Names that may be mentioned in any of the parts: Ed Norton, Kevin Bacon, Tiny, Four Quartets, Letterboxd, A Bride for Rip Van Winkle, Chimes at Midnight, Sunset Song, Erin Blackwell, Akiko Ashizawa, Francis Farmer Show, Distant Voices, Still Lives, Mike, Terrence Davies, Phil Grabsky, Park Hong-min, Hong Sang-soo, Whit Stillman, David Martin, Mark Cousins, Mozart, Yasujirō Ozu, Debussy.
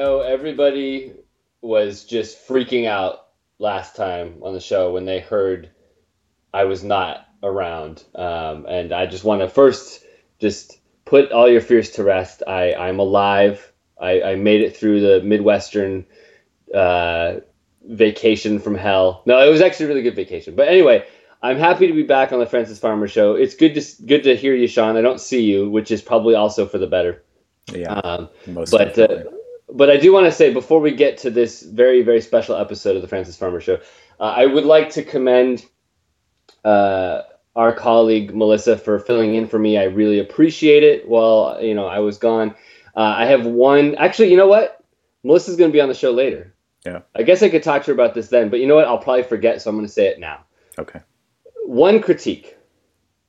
know everybody was just freaking out last time on the show when they heard I was not around. And I just want to first just put all your fears to rest. I'm alive. I made it through the Midwestern vacation from hell. No, it was actually a really good vacation. But anyway, I'm happy to be back on the Francis Farmer Show. It's good to hear you, Sean. I don't see you, which is probably also for the better. Yeah, but I do want to say before we get to this very, very special episode of the Francis Farmer Show, I would like to commend our colleague Melissa for filling in for me. I really appreciate it while I was gone. I have one. Actually, you know what? Melissa's going to be on the show later. Yeah. I guess I could talk to her about this then, but you know what? I'll probably forget, so I'm going to say it now. Okay. One critique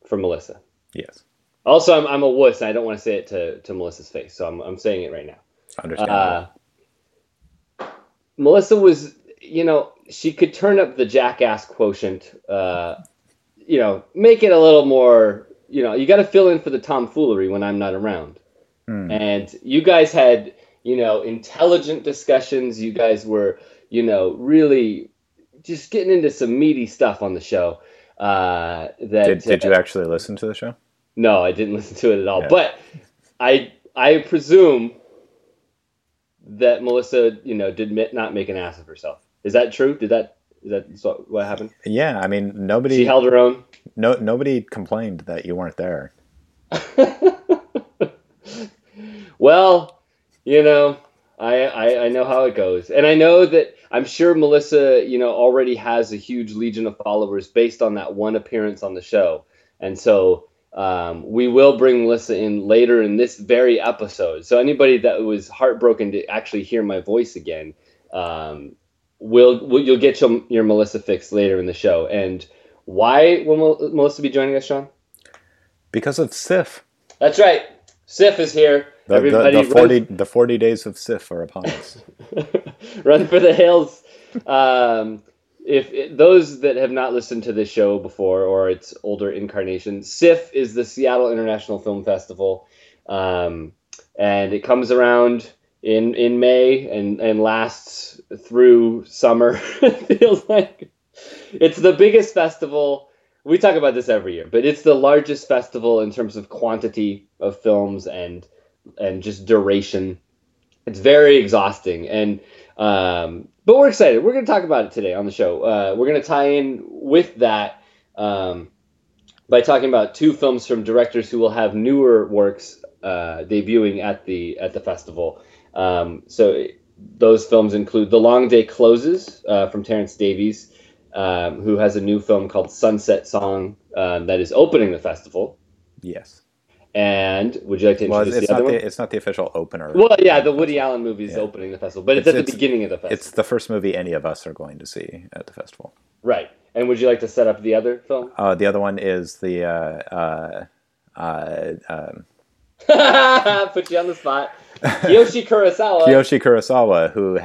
from Melissa. Yes. Also, I'm a wuss, and I don't want to say it to Melissa's face, so I'm saying it right now. Understandable. Melissa was, she could turn up the jackass quotient, make it a little more, you got to fill in for the tomfoolery when I'm not around. Mm. And you guys had, intelligent discussions. You guys were, really just getting into some meaty stuff on the show. Did you actually listen to the show? No, I didn't listen to it at all. Yeah. But I presume that Melissa, did not make an ass of herself. Is that true? Is that what happened? Yeah, I mean, nobody. She held her own. No, nobody complained that you weren't there. Well, I know how it goes, and I know that I'm sure Melissa, already has a huge legion of followers based on that one appearance on the show, and so. We will bring Melissa in later in this very episode. So anybody that was heartbroken to actually hear my voice again, you'll get your Melissa fix later in the show. And why will Melissa be joining us, Sean? Because of SIF. That's right. SIF is here. The 40 days of SIF are upon us. Run for the hills. If those that have not listened to this show before or its older incarnation, SIF is the Seattle International Film Festival, and it comes around in May and lasts through summer. It feels like it's the biggest festival. We talk about this every year, but it's the largest festival in terms of quantity of films and just duration. It's very exhausting, but we're excited. We're going to talk about it today on the show. We're going to tie in with that by talking about two films from directors who will have newer works debuting at the festival. So those films include The Long Day Closes from Terrence Davies, who has a new film called Sunset Song that is opening the festival. Yes. And would you like to introduce the other one? It's not the official opener. Well, yeah, the Woody Allen movie is opening the festival, but it's at the beginning of the festival. It's the first movie any of us are going to see at the festival. Right. And would you like to set up the other film? The other one is the... Put you on the spot. Kiyoshi Kurosawa, who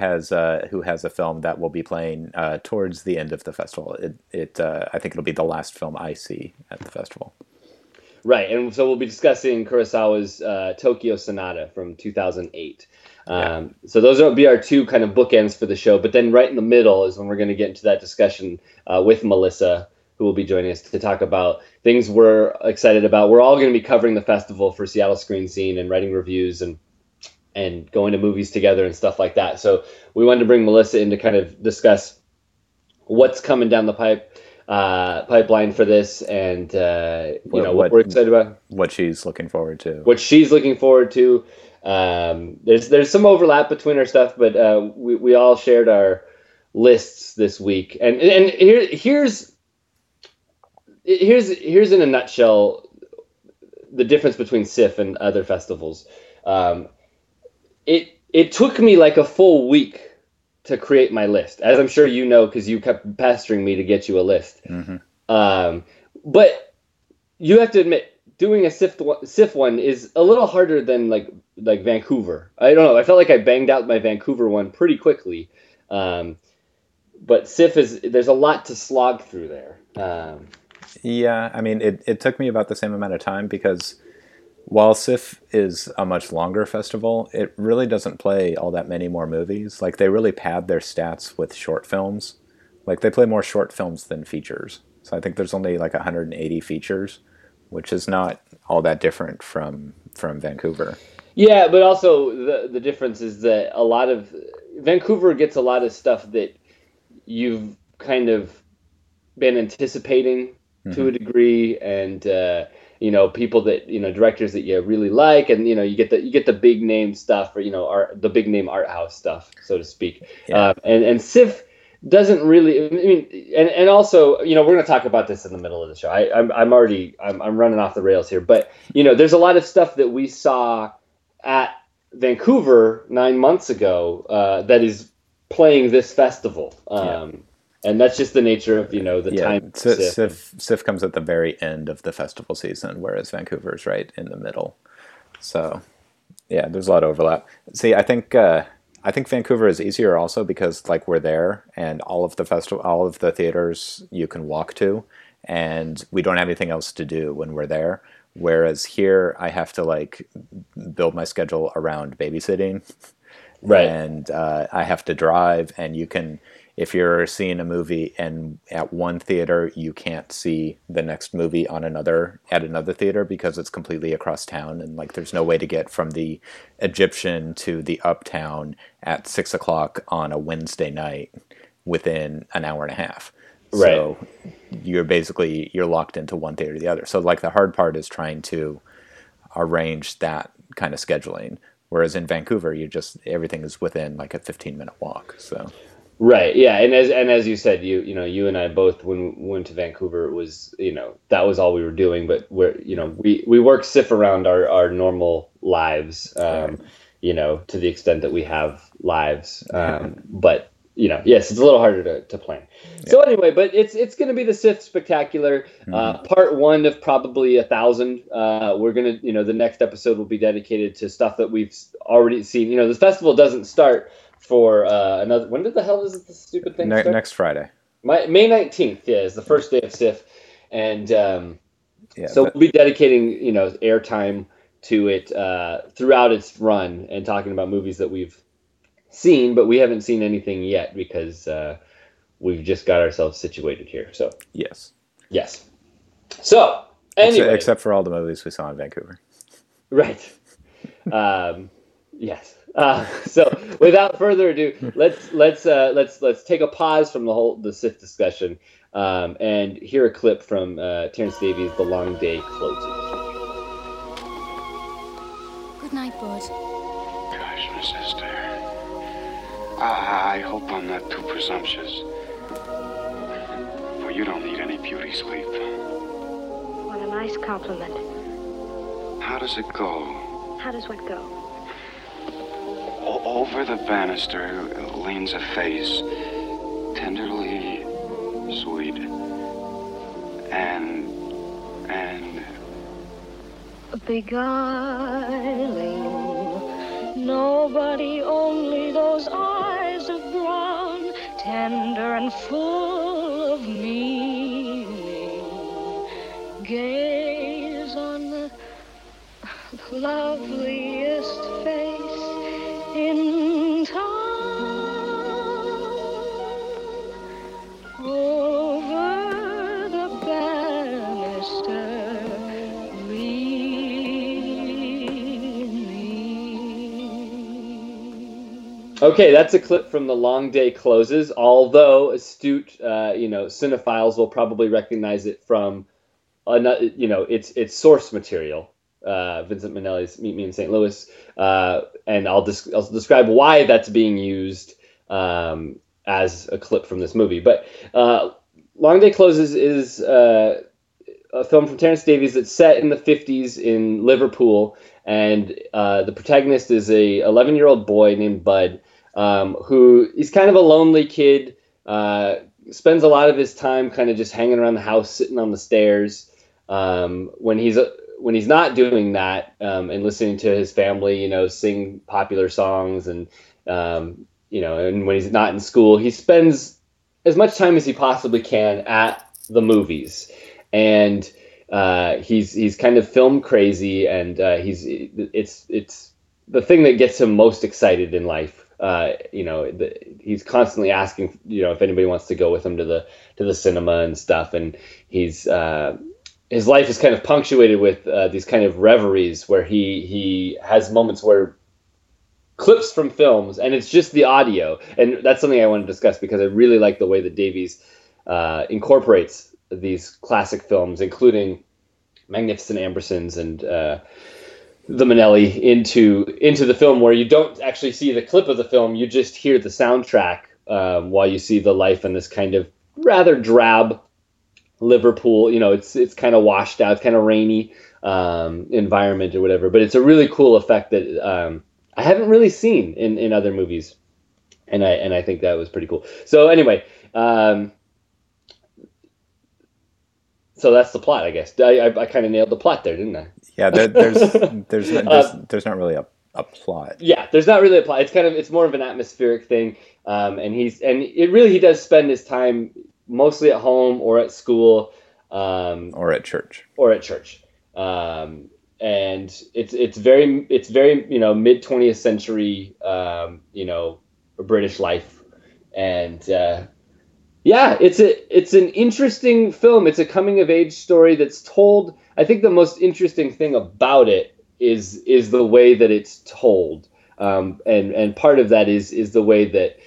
has a film that will be playing towards the end of the festival. I think it'll be the last film I see at the festival. Right, and so we'll be discussing Kurosawa's Tokyo Sonata from 2008. So those will be our two kind of bookends for the show, but then right in the middle is when we're going to get into that discussion with Melissa, who will be joining us to talk about things we're excited about. We're all going to be covering the festival for Seattle Screen Scene and writing reviews and going to movies together and stuff like that. So we wanted to bring Melissa in to kind of discuss what's coming down the pipeline for this, and what we're excited about, what she's looking forward to. There's some overlap between our stuff, but we all shared our lists this week, and here's in a nutshell the difference between SIF and other festivals. It took me like a full week to create my list, as I'm sure you know, because you kept pestering me to get you a list. Mm-hmm. But you have to admit, doing a SIF one is a little harder than like Vancouver. I don't know. I felt like I banged out my Vancouver one pretty quickly. But SIF there's a lot to slog through there. Yeah, I mean, it took me about the same amount of time because While SIFF is a much longer festival, it really doesn't play all that many more movies. Like, they really pad their stats with short films. Like, they play more short films than features. So I think there's only like 180 features, which is not all that different from Vancouver. Yeah, but also the difference is that a lot of Vancouver gets a lot of stuff that you've kind of been anticipating to a degree, and people that directors that you really like, and you get the big name stuff, or the big name art house stuff, so to speak. Yeah. And SIFF doesn't really. I mean, and also we're going to talk about this in the middle of the show. I'm running off the rails here, but there's a lot of stuff that we saw at Vancouver 9 months ago that is playing this festival. And that's just the nature of, the time. SIFF comes at the very end of the festival season, whereas Vancouver's right in the middle. So, yeah, there's a lot of overlap. See, I think Vancouver is easier also because, like, we're there and all of the theaters you can walk to, and we don't have anything else to do when we're there. Whereas here, I have to, like, build my schedule around babysitting. Right. And I have to drive, and you can... If you're seeing a movie and at one theater, you can't see the next movie at another theater because it's completely across town, and like there's no way to get from the Egyptian to the Uptown at 6:00 on a Wednesday night within an hour and a half. Right. So you're locked into one theater or the other. So like the hard part is trying to arrange that kind of scheduling. Whereas in Vancouver, everything is within like a 15-minute walk. So. Right, yeah, and as you said, you and I both, when we went to Vancouver, it was that was all we were doing, but we work SIFF around our normal lives, to the extent that we have lives, but yes, it's a little harder to plan. Yeah. So anyway, but it's going to be the SIFF Spectacular, part one of probably 1,000. We're gonna the next episode will be dedicated to stuff that we've already seen. The festival doesn't start. For another, when did the hell is this stupid thing start? Next Friday, May 19th. Yeah, is the first day of SIFF, and we'll be dedicating airtime to it throughout its run and talking about movies that we've seen, but we haven't seen anything yet because we've just got ourselves situated here. So yes. So anyway, except for all the movies we saw in Vancouver, right? Yes. So without further ado, let's take a pause from the SIFF discussion and hear a clip from Terrence Davies' The Long Day Closes. Good night, Bud. Good night, sister. I hope I'm not too presumptuous. For you don't need any beauty sleep. What a nice compliment. How does it go? How does what go? Over the banister leans a face, tenderly sweet, and beguiling. Nobody, only those eyes of brown, tender and full of meaning. Gaze on the loveliest face. In time, over the banister leaning. Okay, that's a clip from The Long Day Closes, although astute, cinephiles will probably recognize it from, its source material. Vincent Minnelli's Meet Me in St. Louis, and I'll describe why that's being used as a clip from this movie. But Long Day Closes is a film from Terrence Davies that's set in the 50s in Liverpool, and the protagonist is a 11-year-old boy named Bud, who is kind of a lonely kid, spends a lot of his time kind of just hanging around the house, sitting on the stairs. When he's not doing that and listening to his family, sing popular songs and, and when he's not in school, he spends as much time as he possibly can at the movies. And He's kind of film crazy, and it's the thing that gets him most excited in life. He's constantly asking, if anybody wants to go with him to the cinema and stuff. And his life is kind of punctuated with these kind of reveries where he has moments where clips from films, and it's just the audio. And that's something I want to discuss because I really like the way that Davies incorporates these classic films, including Magnificent Ambersons and the Minnelli, into the film, where you don't actually see the clip of the film, you just hear the soundtrack while you see the life in this kind of rather drab Liverpool, it's kind of washed out, kind of rainy environment or whatever, but it's a really cool effect that I haven't really seen in other movies, and I think that was pretty cool. So anyway, so that's the plot, I guess. I kind of nailed the plot there, didn't I? Yeah, there's not really a plot. Yeah, there's not really a plot. It's more of an atmospheric thing, he does spend his time mostly at home or at school, or at church. And it's very mid 20th century British life, and it's an interesting film. It's a coming of age story that's told. I think the most interesting thing about it is the way that it's told, and part of that is the way that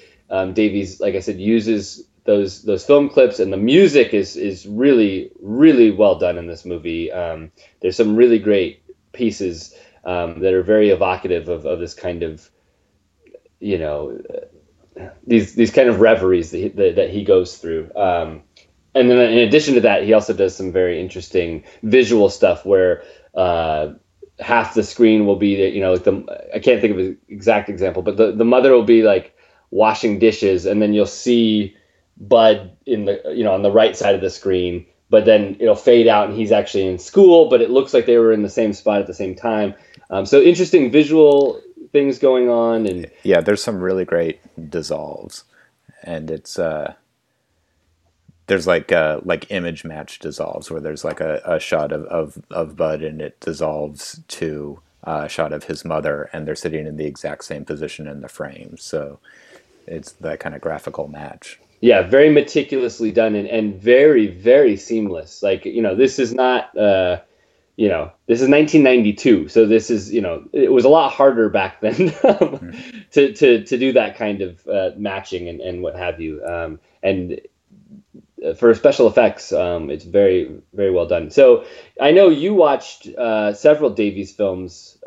Davies, like I said, uses those film clips, and the music is really, really well done in this movie. There's some really great pieces that are very evocative of this kind of, these kind of reveries that he goes through. And then in addition to that, he also does some very interesting visual stuff where half the screen will be, I can't think of an exact example, but the mother will be like washing dishes, and then you'll see Bud in the on the right side of the screen, but then it'll fade out and he's actually in school, but it looks like they were in the same spot at the same time. So interesting visual things going on, and yeah, there's some really great dissolves, and it's there's like image match dissolves where there's like a shot of Bud and it dissolves to a shot of his mother, and they're sitting in the exact same position in the frame. So it's that kind of graphical match. Yeah, very meticulously done and very, very seamless. Like, this is not, this is 1992. So this is, it was a lot harder back then to do that kind of matching and what have you. And for special effects, it's very, very well done. So I know you watched several Davies films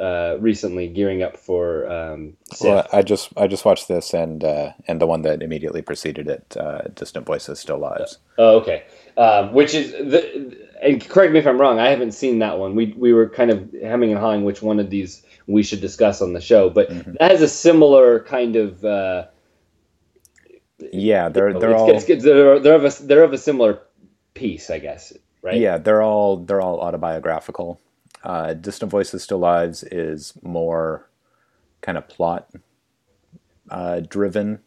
recently, gearing up for. Well, I just watched this and the one that immediately preceded it, Distant Voices, Still Lives. Oh, okay. Which is and correct me if I'm wrong. I haven't seen that one. We were kind of hemming and hawing which one of these we should discuss on the show, but that has a similar kind of. Yeah, they're of a similar piece, I guess, right? Yeah, they're all autobiographical. Distant Voices, Still Lives is more kind of plot driven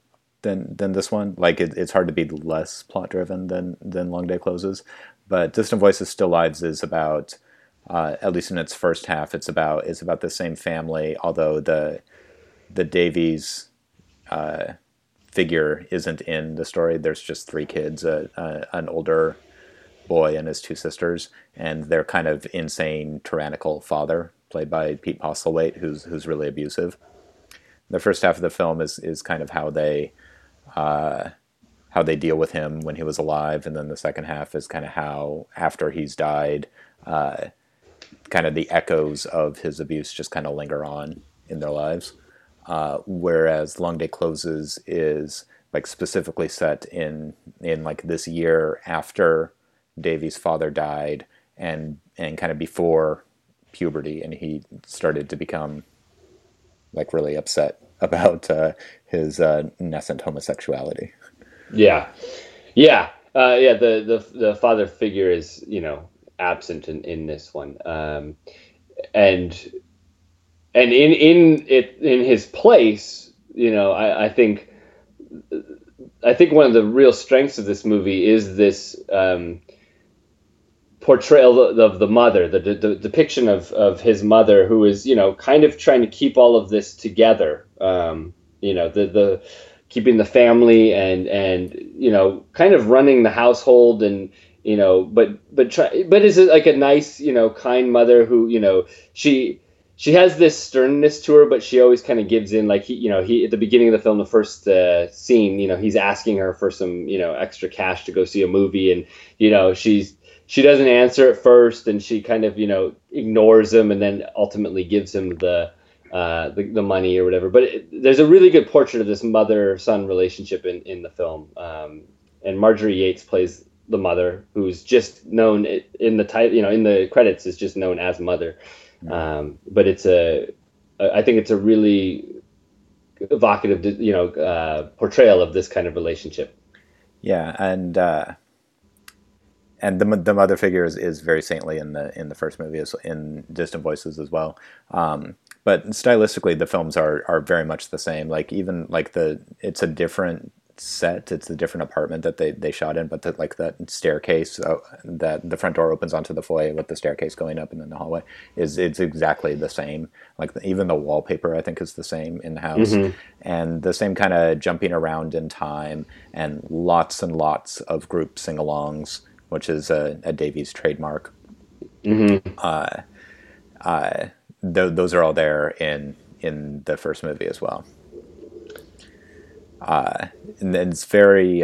than this one. Like it's hard to be less plot driven than Long Day Closes, but Distant Voices, Still Lives is about at least in its first half, it's about the same family, although the Davies figure isn't in the story. There's just three kids, an older boy and his two sisters, and their kind of insane, tyrannical father, played by Pete Postlewaite, who's really abusive. The first half of the film is kind of how they deal with him when he was alive, and then the second half is kind of how, after he's died, kind of the echoes of his abuse just kind of linger on in their lives. Whereas Long Day Closes is like specifically set in like this year after Davy's father died and kind of before puberty, and he started to become like really upset about his nascent homosexuality. Yeah. The father figure is absent in this one, And in his place, I think one of the real strengths of this movie is this portrayal of the mother, the depiction of his mother, who is, you know, kind of trying to keep all of this together, you know, the keeping the family and you know, kind of running the household, and you know, but is it like a nice, you know, kind mother who, you know, she has this sternness to her, but she always kind of gives in. Like he at the beginning of the film, the first scene, you know, he's asking her for some, you know, extra cash to go see a movie, and you know, she doesn't answer at first, and she kind of, you know, ignores him, and then ultimately gives him the money or whatever. But there's a really good portrait of this mother-son relationship in the film, and Marjorie Yates plays the mother, who's just known in the title, you know, in the credits is just known as Mother. But it's I think it's a really evocative, you know, portrayal of this kind of relationship. Yeah, and the mother figure is very saintly in the first movie, as in Distant Voices as well. But stylistically, the films are very much the same. Like even like it's a different set, it's a different apartment that they shot in, but that staircase that the front door opens onto the foyer with the staircase going up and then the hallway it's exactly the same. Like even the wallpaper I think is the same in the house, and the same kind of jumping around in time and lots of group sing-alongs, which is a Davies trademark. Those are all there in the first movie as well. And it's very,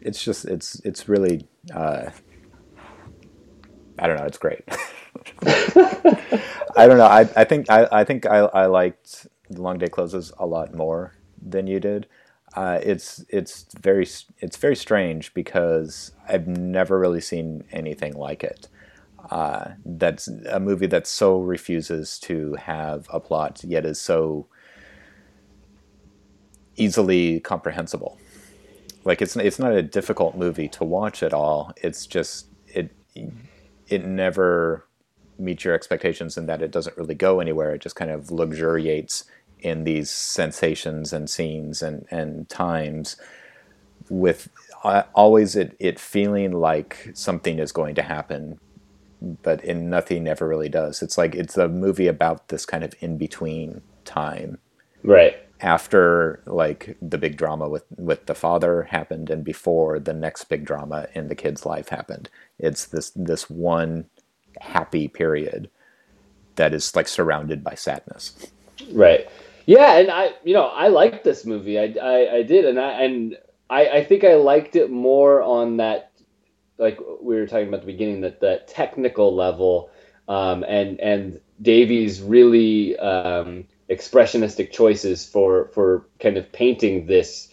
it's just, it's really, I don't know. It's great. I don't know. I think I liked The Long Day Closes a lot more than you did. It's very strange because I've never really seen anything like it. That's a movie that so refuses to have a plot, yet is so easily comprehensible. Like it's not a difficult movie to watch at all. It's just it never meets your expectations in that it doesn't really go anywhere. It just kind of luxuriates in these sensations and scenes and times, with always it feeling like something is going to happen, but nothing ever really does. It's like it's a movie about this kind of in-between time. Right. After like the big drama with the father happened, and before the next big drama in the kid's life happened. It's this one happy period that is like surrounded by sadness. Right. Yeah, and I liked this movie. I did, and I think I liked it more on that, like we were talking about at the beginning, that technical level, and Davies really expressionistic choices for kind of painting this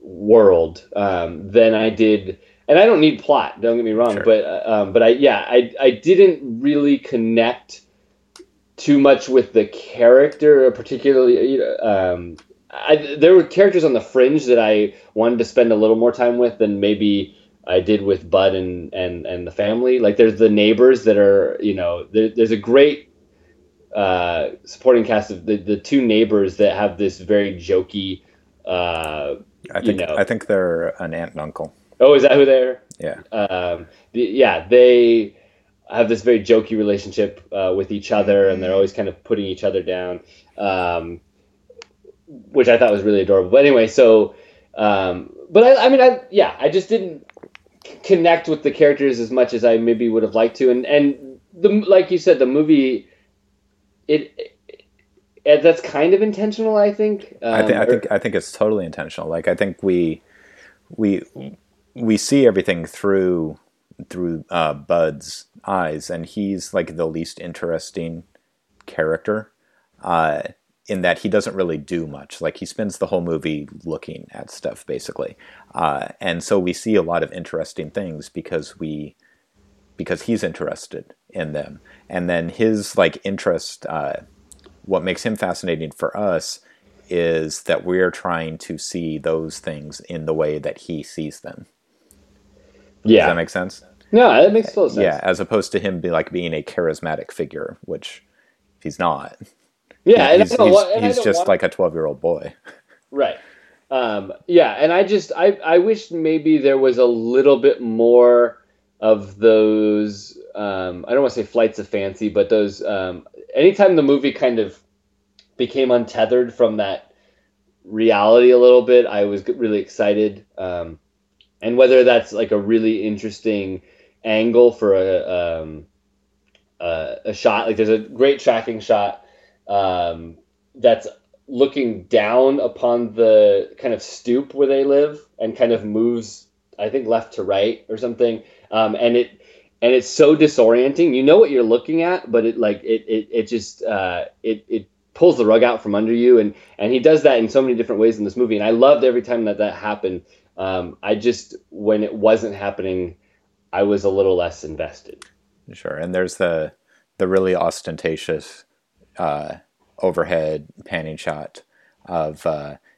world than I did. And I don't need plot, don't get me wrong, sure. but I didn't really connect too much with the character, particularly. There were characters on the fringe that I wanted to spend a little more time with than maybe I did with Bud and the family. Like there's the neighbors that are, you know, there's a great supporting cast of the two neighbors that have this very jokey I think they're an aunt and uncle. Oh, is that who they are? Yeah. They have this very jokey relationship with each other, and they're always kind of putting each other down, which I thought was really adorable. But anyway, so I just didn't connect with the characters as much as I maybe would have liked to, and the, like you said, the movie, It that's kind of intentional, I think. I think it's totally intentional. Like I think we see everything through Bud's eyes, and he's like the least interesting character in that he doesn't really do much. Like he spends the whole movie looking at stuff basically, and so we see a lot of interesting things because he's interested in them. And then his like interest, what makes him fascinating for us is that we're trying to see those things in the way that he sees them. Yeah. Does that make sense? No, that makes total sense. Yeah, as opposed to him being a charismatic figure, which he's not. Yeah, he's just like a 12-year-old boy. Right. Yeah, and I wish maybe there was a little bit more of those, I don't want to say flights of fancy, but those, anytime the movie kind of became untethered from that reality a little bit, I was really excited. And whether that's like a really interesting angle for a shot, like there's a great tracking shot that's looking down upon the kind of stoop where they live and kind of moves, I think, left to right or something. And it's so disorienting. You know what you're looking at, but it just pulls the rug out from under you. And he does that in so many different ways in this movie. And I loved every time that happened. I just, when it wasn't happening, I was a little less invested. Sure. And there's the really ostentatious overhead panning shot of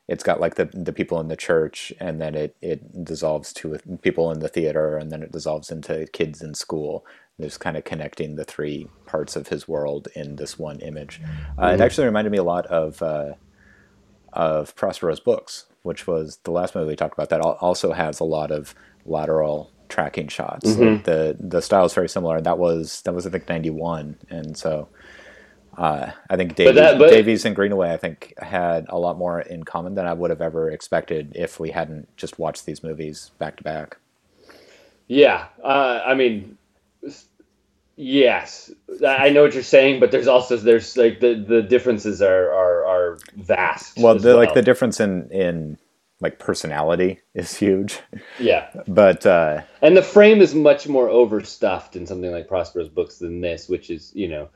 it's got like the people in the church, and then it dissolves to people in the theater, and then it dissolves into kids in school. There's kind of connecting the three parts of his world in this one image. It actually reminded me a lot of Prospero's Books, which was the last movie we talked about, that also has a lot of lateral tracking shots. Mm-hmm. Like the style is very similar, and that was I think 91, and so I think Davies and Greenaway, I think, had a lot more in common than I would have ever expected if we hadn't just watched these movies back to back. Yeah, I mean, yes, I know what you're saying, but there's like the differences are vast. Well, the difference in like personality is huge. Yeah, but and the frame is much more overstuffed in something like Prospero's Books than this, which is, you know.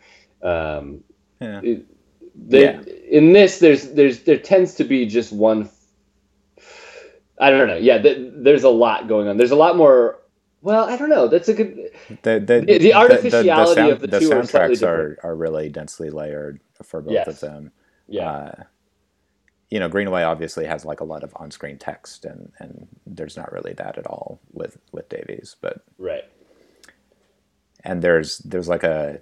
In this, there tends to be just one. I don't know. Yeah, there's a lot going on. There's a lot more. Well, I don't know. That's a good. The artificiality of the two soundtracks are really densely layered for both of them. Yeah. You know, Greenaway obviously has like a lot of on-screen text, and there's not really that at all with Davies, but right. And there's like a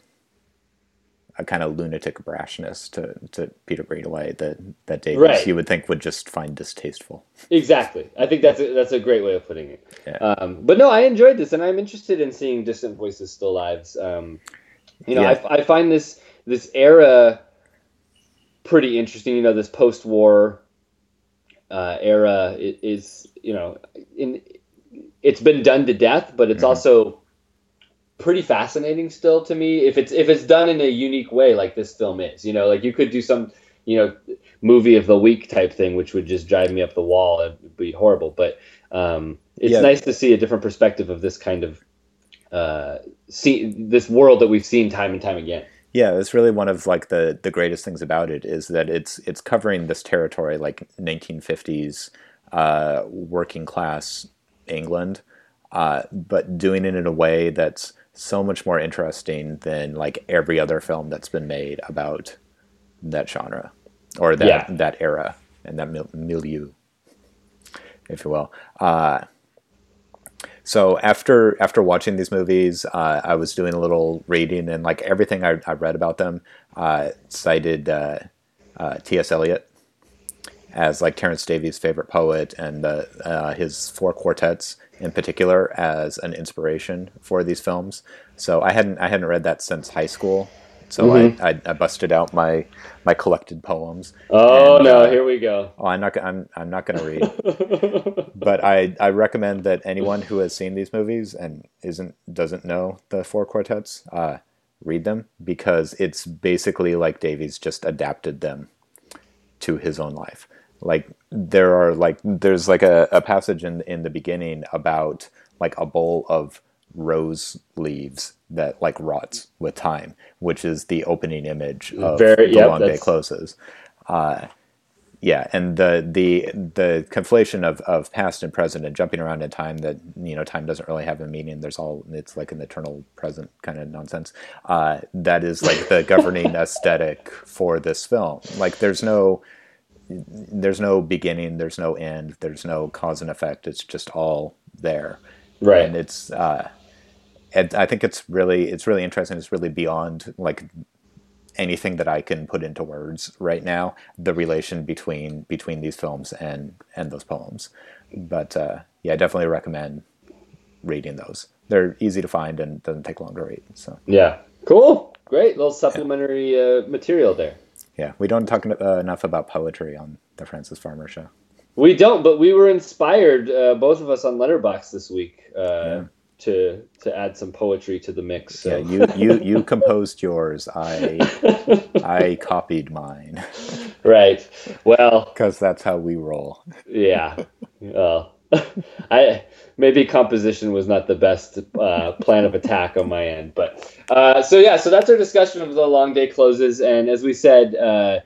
kind of lunatic brashness to Peter Greenaway that Davies, right, you would think would just find distasteful. Exactly. I think that's a great way of putting it. Yeah. But no, I enjoyed this, and I'm interested in seeing Distant Voices, Still Lives. I find this era pretty interesting. You know, this post-war era is, you know, it's been done to death, but it's also pretty fascinating still to me if it's done in a unique way like this film is. You know, like you could do some, you know, movie of the week type thing, which would just drive me up the wall and be horrible. But it's nice to see a different perspective of this kind of this world that we've seen time and time again. Yeah, that's really one of like the greatest things about it, is that it's covering this territory like 1950s working class England, but doing it in a way that's so much more interesting than like every other film that's been made about that genre or that era and that milieu, if you will. So after watching these movies, I was doing a little reading, and like everything I read about them cited T.S. Eliot as like Terrence Davies' favorite poet, and his Four Quartets in particular as an inspiration for these films. So I hadn't read that since high school. So I busted out my collected poems. Oh, and no, here we go. Oh, I'm not going to read. But I recommend that anyone who has seen these movies and doesn't know the Four Quartets read them, because it's basically like Davies just adapted them to his own life. Like there's like a passage in the beginning about like a bowl of rose leaves that like rots with time, which is the opening image of The Long Day Closes. And the conflation of past and present and jumping around in time, that, you know, time doesn't really have a meaning. It's like an eternal present kind of nonsense. That is like the governing aesthetic for this film. Like there's no beginning, there's no end, there's no cause and effect. It's just all there. Right. And it's, and I think it's really interesting. It's really beyond like anything that I can put into words right now, the relation between these films and those poems. But I definitely recommend reading those. They're easy to find and doesn't take long to read. So yeah, cool, great little supplementary material there. Yeah, we don't talk enough about poetry on the Francis Farmer Show. We don't, but we were inspired, both of us, on Letterboxd this week to add some poetry to the mix. So. Yeah, you composed yours. I copied mine. Right. Well, because that's how we roll. Yeah. Well, maybe composition was not the best plan of attack on my end, but so that's our discussion of The Long Day Closes. And as we said,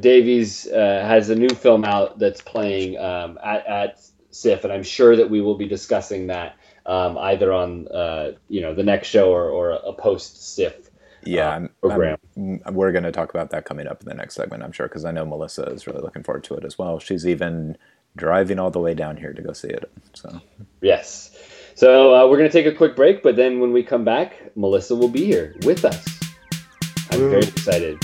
Davies has a new film out that's playing at SIFF, and I'm sure that we will be discussing that either on the next show or a post SIFF program. We're going to talk about that coming up in the next segment, I'm sure, because I know Melissa is really looking forward to it as well. She's even driving all the way down here to go see it. So yes. So we're going to take a quick break, but then when we come back, Melissa will be here with us. I'm very excited.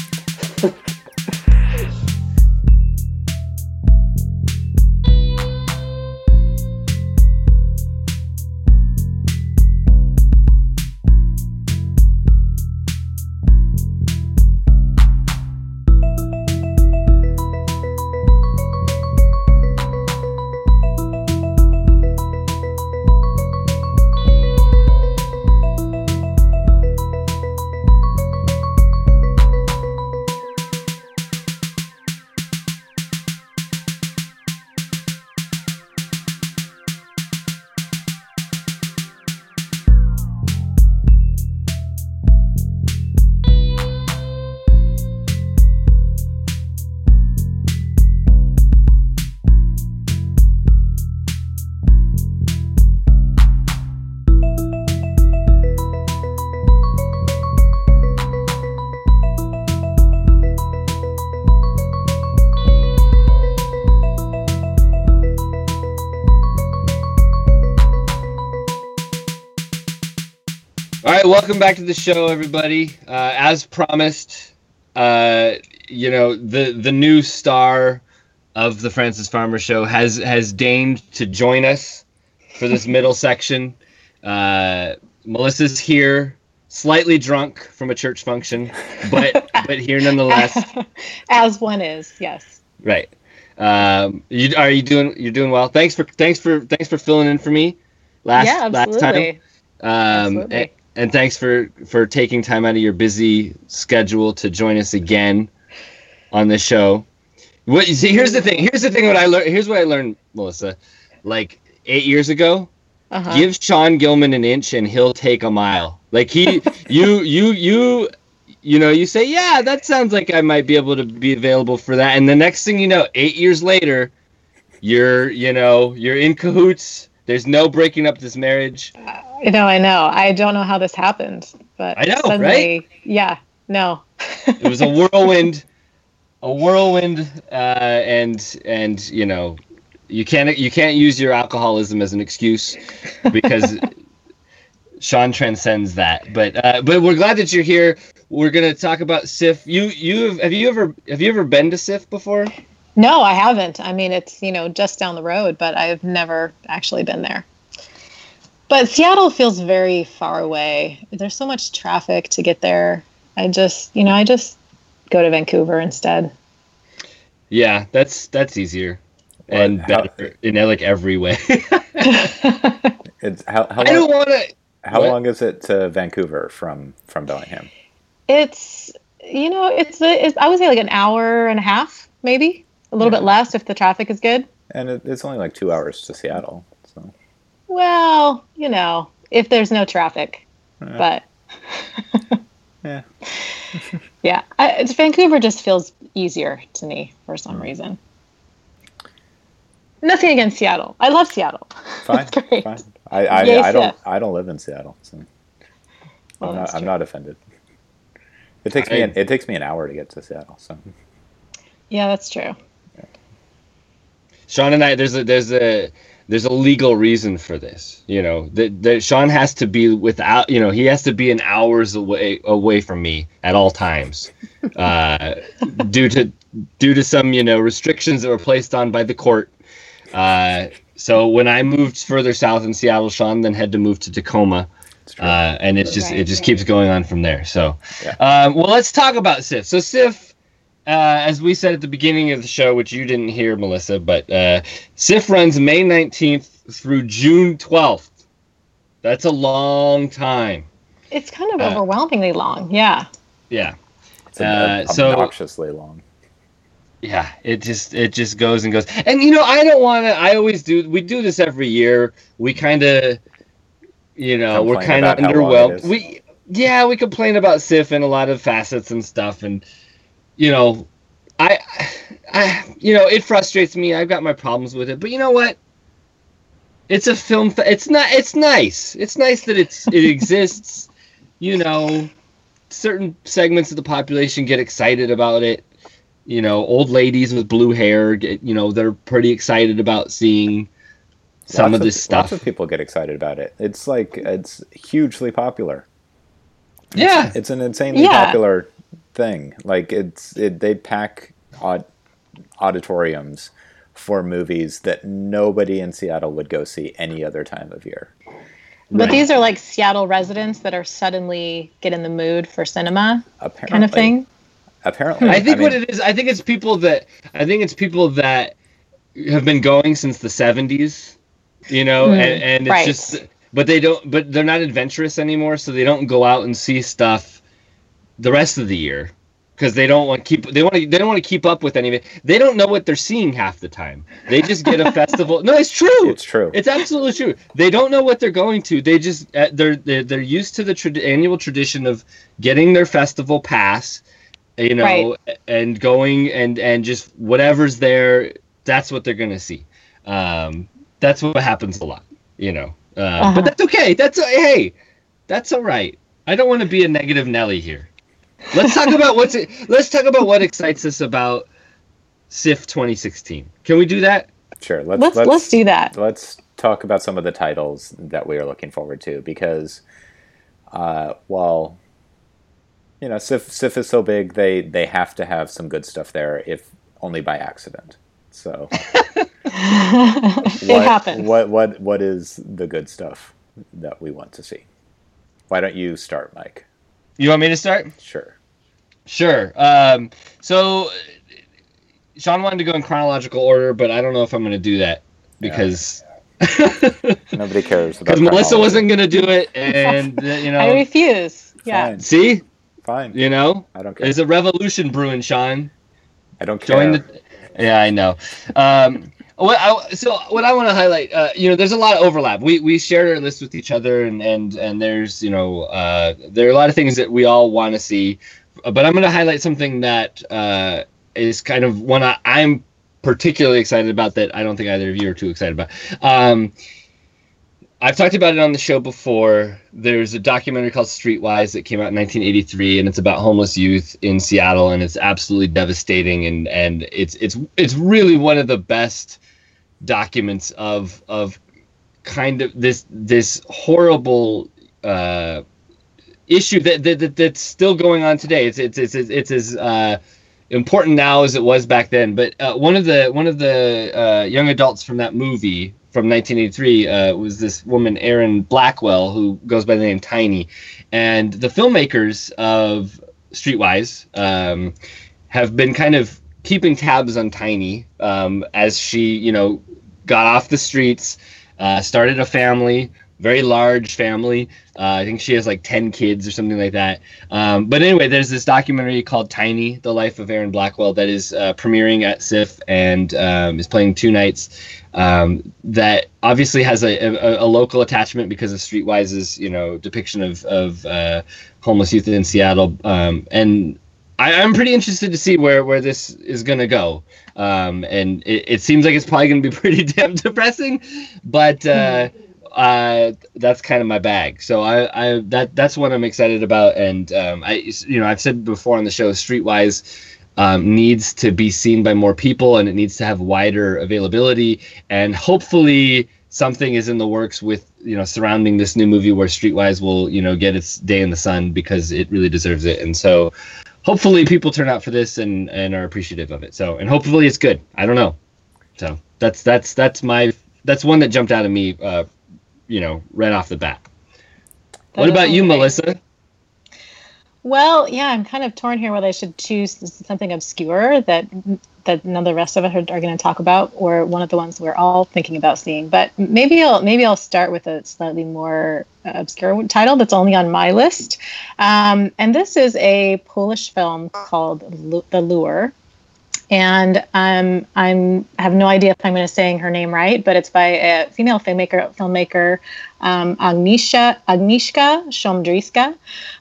Welcome back to the show, everybody. As promised, the new star of the Francis Farmer Show has deigned to join us for this middle section. Melissa's here, slightly drunk from a church function, but here nonetheless. As one is, yes. Right. You're doing well. Thanks for filling in for me last time. Absolutely. And thanks for taking time out of your busy schedule to join us again on the show. Here's the thing. Here's what I learned, Melissa. Like 8 years ago, give Sean Gilman an inch and he'll take a mile. Like you say, yeah, that sounds like I might be able to be available for that. And the next thing you know, 8 years later, you're in cahoots. There's no breaking up this marriage. I know. I don't know how this happened, but I know, suddenly, right? Yeah, no. It was a whirlwind, and you can't use your alcoholism as an excuse because Sean transcends that. But we're glad that you're here. We're gonna talk about SIFF. Have you ever been to SIFF before? No, I haven't. I mean, it's, just down the road, but I've never actually been there. But Seattle feels very far away. There's so much traffic to get there. I just go to Vancouver instead. Yeah, that's easier and better in like every way. How long is it to Vancouver from Bellingham? It's I would say like an hour and a half, maybe. A little bit less if the traffic is good. And it's only like 2 hours to Seattle. So. Well, if there's no traffic. But yeah. Yeah. Vancouver just feels easier to me for some reason. Nothing against Seattle. I love Seattle. Fine. I don't live in Seattle. So I'm not offended. It takes me an hour to get to Seattle. So. Yeah, that's true. Sean and I, there's a legal reason for this. That Sean has to be he has to be an hour's away from me at all times, due to some restrictions that were placed on by the court. So when I moved further south in Seattle, Sean then had to move to Tacoma. And it's just keeps going on from there. So, well, let's talk about SIF. So SIF, as we said at the beginning of the show, which you didn't hear, Melissa, but SIF runs May 19th through June 12th. That's a long time. It's kind of overwhelmingly long. Yeah. Yeah. It's obnoxiously long. Yeah, it just goes and goes. And, you know, we do this every year. We kind of, you know, we're kind of underwhelmed. We complain about SIF in a lot of facets and stuff. And, you know, I it frustrates me. I've got my problems with it. But you know what? It's a film. It's nice. It's nice that it exists. You know, certain segments of the population get excited about it. You know, old ladies with blue hair, they're pretty excited about seeing some of this stuff. Lots of people get excited about it. It's like, it's hugely popular. Yeah. It's an insanely popular thing. Like, they pack auditoriums for movies that nobody in Seattle would go see any other time of year. But these are like Seattle residents that are suddenly get in the mood for cinema, apparently, kind of thing. Apparently, I think it's people that have been going since the 70s, and it's right. Just, but they're not adventurous anymore. So they don't go out and see stuff the rest of the year because they don't want to keep up with any of it. They don't know what they're seeing half the time. They just get a festival. No, it's true. It's true. It's absolutely true. They don't know what they're going to. They just, they're used to the annual tradition of getting their festival pass, and going and just whatever's there, that's what they're going to see. That's what happens a lot, But that's okay. That's all right. I don't want to be a negative Nelly here. Let's talk about let's talk about what excites us about SIF 2016. Can we do that? Sure. Let's do that. Let's talk about some of the titles that we are looking forward to because, SIF is so big, they have to have some good stuff there, if only by accident. So it happens. What is the good stuff that we want to see? Why don't you start, Mike? You want me to start? Sure. So Sean wanted to go in chronological order, but I don't know if I'm going to do that because... Nobody cares about chronology. Melissa wasn't going to do it, and, I refuse. Yeah. Fine. See? Fine. I don't care. There's a revolution brewing, Sean. I don't care. Yeah, I know. What I want to highlight, there's a lot of overlap. We shared our list with each other, and there's, there are a lot of things that we all want to see. But I'm going to highlight something that is kind of one I'm particularly excited about that I don't think either of you are too excited about. I've talked about it on the show before. There's a documentary called Streetwise that came out in 1983, and it's about homeless youth in Seattle, and it's absolutely devastating, and it's really one of the best documents of kind of this horrible issue that's still going on today. It's as important now as it was back then. But one of the young adults from that movie, from 1983, was this woman, Erin Blackwell, who goes by the name Tiny. And the filmmakers of Streetwise have been kind of keeping tabs on Tiny as she, got off the streets, started a family, very large family. I think she has like 10 kids or something like that. But anyway, there's this documentary called Tiny, The Life of Erin Blackwell, that is premiering at SIF and is playing two nights. That obviously has a local attachment because of Streetwise's, depiction of homeless youth in Seattle. And I'm pretty interested to see where this is going to go. And it seems like it's probably going to be pretty damn depressing, but that's kind of my bag. So that's what I'm excited about. And I've said before on the show, Streetwise needs to be seen by more people, and it needs to have wider availability, and hopefully something is in the works with surrounding this new movie where Streetwise will get its day in the sun, because it really deserves it. And so hopefully people turn out for this and are appreciative of it, and hopefully it's good. I don't know. So that's my that's one that jumped out at me, right off the bat. What about you, Melissa? Well, yeah, I'm kind of torn here whether I should choose something obscure that none of the rest of us are going to talk about, or one of the ones we're all thinking about seeing. But maybe I'll start with a slightly more obscure title that's only on my list. And this is a Polish film called The Lure. And I have no idea if I'm going to say her name right, but it's by a female filmmaker Agnieszka Szomdryska,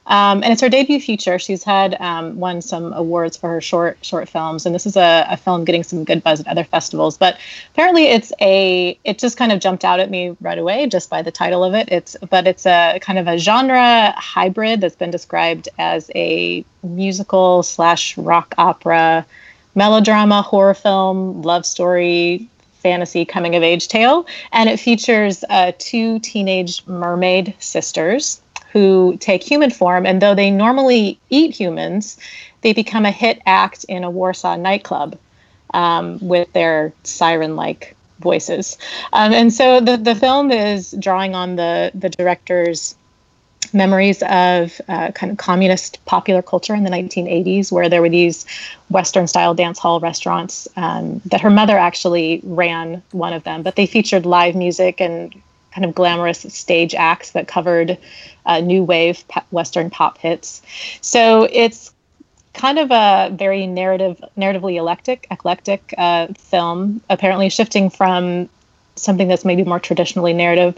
and it's her debut feature. She's had won some awards for her short films, and this is a film getting some good buzz at other festivals. But apparently, it just kind of jumped out at me right away just by the title of it. It's a kind of a genre hybrid that's been described as a musical / rock opera, melodrama, horror film, love story, fantasy, coming of age tale. And it features two teenage mermaid sisters who take human form. And though they normally eat humans, they become a hit act in a Warsaw nightclub with their siren-like voices. And so the film is drawing on the director's memories of kind of communist popular culture in the 1980s, where there were these Western-style dance hall restaurants that her mother actually ran one of them, but they featured live music and kind of glamorous stage acts that covered new wave Western pop hits. So it's kind of a very narratively eclectic film, apparently shifting from something that's maybe more traditionally narrative,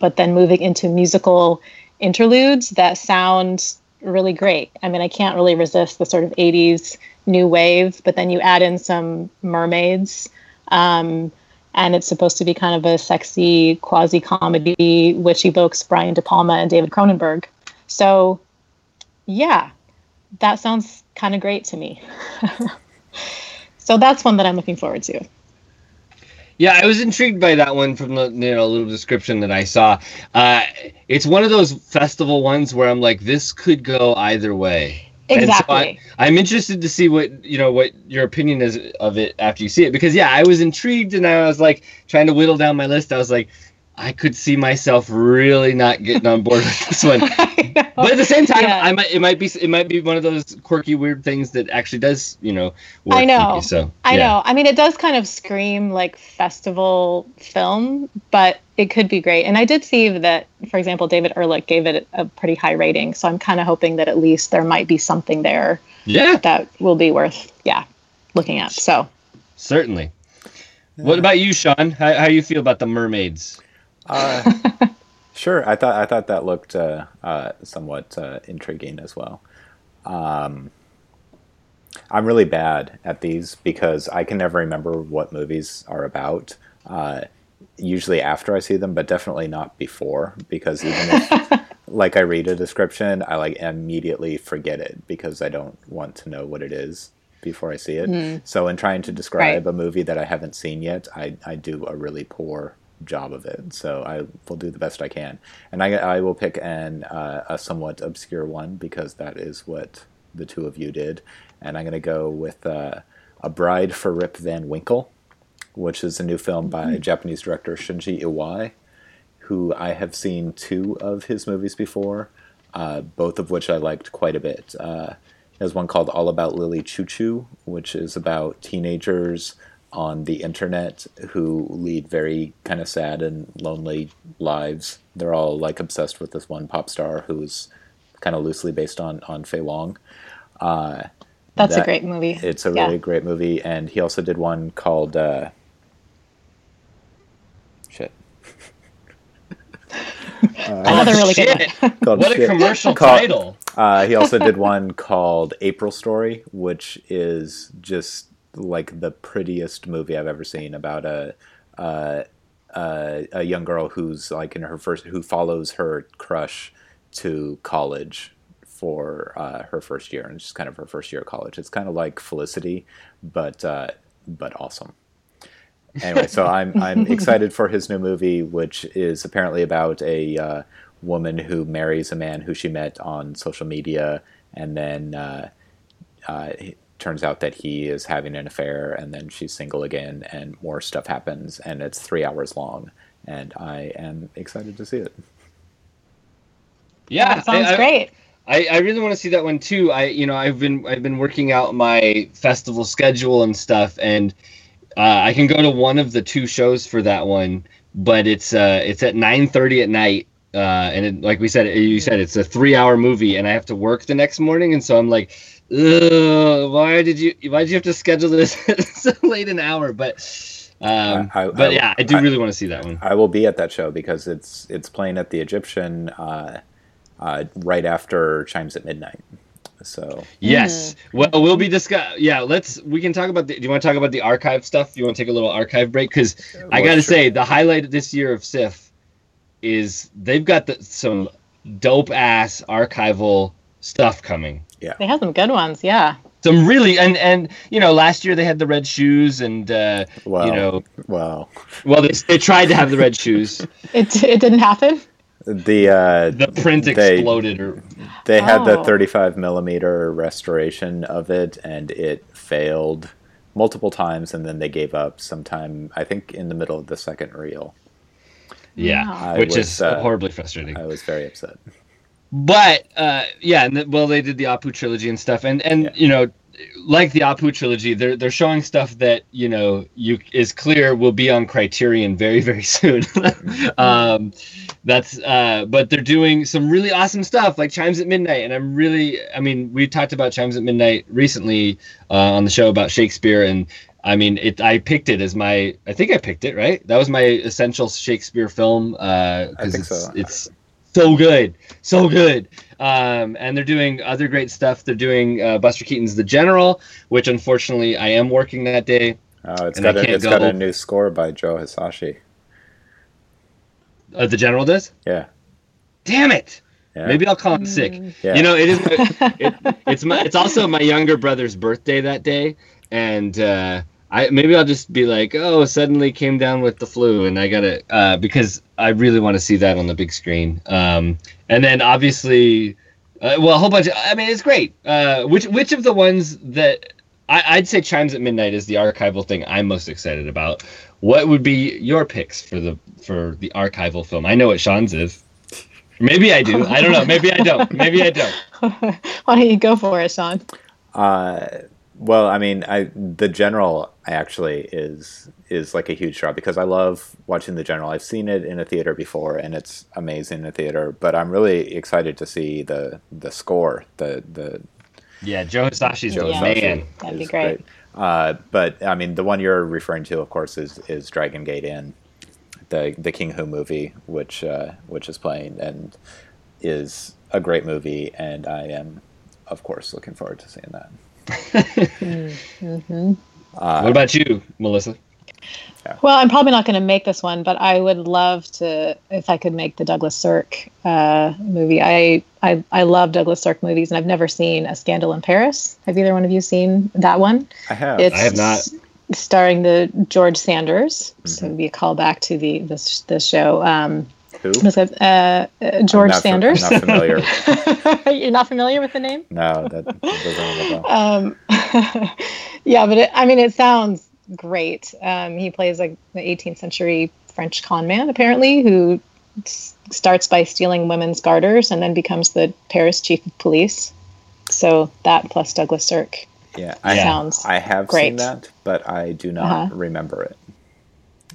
but then moving into musical interludes that sound really great. I mean, I can't really resist the sort of 80s new wave, but then you add in some mermaids, and it's supposed to be kind of a sexy quasi-comedy, which evokes Brian De Palma and David Cronenberg. So, yeah, that sounds kind of great to me. So that's one that I'm looking forward to. Yeah, I was intrigued by that one from the little description that I saw. It's one of those festival ones where I'm like, this could go either way. Exactly. And so I'm interested to see what your opinion is of it after you see it, because I was intrigued, and I was like trying to whittle down my list. I was like, I could see myself really not getting on board with this one. But at the same time, yeah. It might be one of those quirky, weird things that actually does, work. I know. Me, so, I yeah. know. I mean, it does kind of scream like festival film, but it could be great. And I did see that, for example, David Ehrlich gave it a pretty high rating. So I'm kind of hoping that at least there might be something there that will be worth, looking at. So certainly. What about you, Sean? How do you feel about the mermaids? Sure. I thought that looked somewhat intriguing as well. I'm really bad at these because I can never remember what movies are about, usually after I see them, but definitely not before, because even if I read a description, I immediately forget it because I don't want to know what it is before I see it. Mm. So in trying to describe a movie that I haven't seen yet, I do a really poor job of it, so I will do the best I can, and I will pick a somewhat obscure one because that is what the two of you did, and I'm going to go with A Bride for Rip Van Winkle, which is a new film by Japanese director Shinji Iwai, who I have seen two of his movies before, both of which I liked quite a bit. There's one called All About Lily Choo Choo, which is about teenagers on the internet who lead very kind of sad and lonely lives. They're all obsessed with this one pop star who's kind of loosely based on Fei Wong. That's a great movie. It's a really great movie. And he also did one called another really good one. What a commercial title. He also did one called April Story, which is just the prettiest movie I've ever seen, about a young girl who's who follows her crush to college for her first year, and it's just kind of her first year of college. It's kind of like Felicity, but awesome. Anyway, so I'm excited for his new movie, which is apparently about a woman who marries a man who she met on social media, and then turns out that he is having an affair, and then she's single again, and more stuff happens, and it's 3 hours long, and I am excited to see it. Yeah, that sounds great. I really want to see that one too. I've been working out my festival schedule and stuff, and I can go to one of the two shows for that one, but it's at 9:30 at night. And it, like we said, it's a 3-hour movie, and I have to work the next morning, and so I'm like, why did you have to schedule this at so late an hour? But I do really want to see that one. I will be at that show because it's playing at the Egyptian right after Chimes at Midnight. So yes, well, we'll be discussing. Yeah, we can talk about. Do you want to talk about the archive stuff? You want to take a little archive break? Because I got to say, the highlight of this year of SIFF is they've got some dope ass archival stuff coming. Yeah, they have some good ones. Yeah, some really and last year they had the red shoes and they tried to have the red shoes. It didn't happen. The print exploded. They had the 35 millimeter restoration of it, and it failed multiple times, and then they gave up sometime, I think, in the middle of the second reel. Yeah, wow. Which is horribly frustrating. I was very upset. But, they did the Apu trilogy and stuff. Like the Apu trilogy, they're showing stuff that, is clear will be on Criterion very, very soon. But they're doing some really awesome stuff like Chimes at Midnight. And we talked about Chimes at Midnight recently on the show about Shakespeare, and I picked it as I picked it, right? That was my essential Shakespeare film. I think so. It's so good. So good. And they're doing other great stuff. They're doing Buster Keaton's The General, which unfortunately I am working that day. It's got a new score by Joe Hisaishi. The General does? Yeah. Damn it. Yeah. Maybe I'll call him sick. Yeah. It's also my younger brother's birthday that day. And maybe I'll just be like, oh, suddenly came down with the flu, and I got it because I really want to see that on the big screen. And then obviously, a whole bunch. It's great. Which of the ones that I'd say Chimes at Midnight is the archival thing I'm most excited about. What would be your picks for the archival film? I know what Sean's is. Maybe I do. I don't know. Maybe I don't. Maybe I don't. Why don't you go for it, Sean? Well, The General actually is like a huge draw because I love watching The General. I've seen it in a theater before, and it's amazing in a theater. But I'm really excited to see the score. Joe Hisashi's man. That'd be great. The one you're referring to, of course, is Dragon Gate Inn, the King Hu movie, which is playing and is a great movie, and I am, of course, looking forward to seeing that. Mm-hmm. What about you, Melissa? Yeah. Well, I'm probably not going to make this one, but I would love to if I could make the Douglas Sirk movie. I love Douglas Sirk movies, and I've never seen A Scandal in Paris. Have either one of you seen that one? I have. I have not. Starring the George Sanders, mm-hmm. So it would be a callback to the show. Who? George Sanders. I'm not familiar. You're not familiar with the name? No, that doesn't yeah, but it sounds great. He plays like the 18th century French con man, apparently, who starts by stealing women's garters and then becomes the Paris chief of police. So that plus Douglas Sirk. Yeah, I have seen that, but I do not remember it.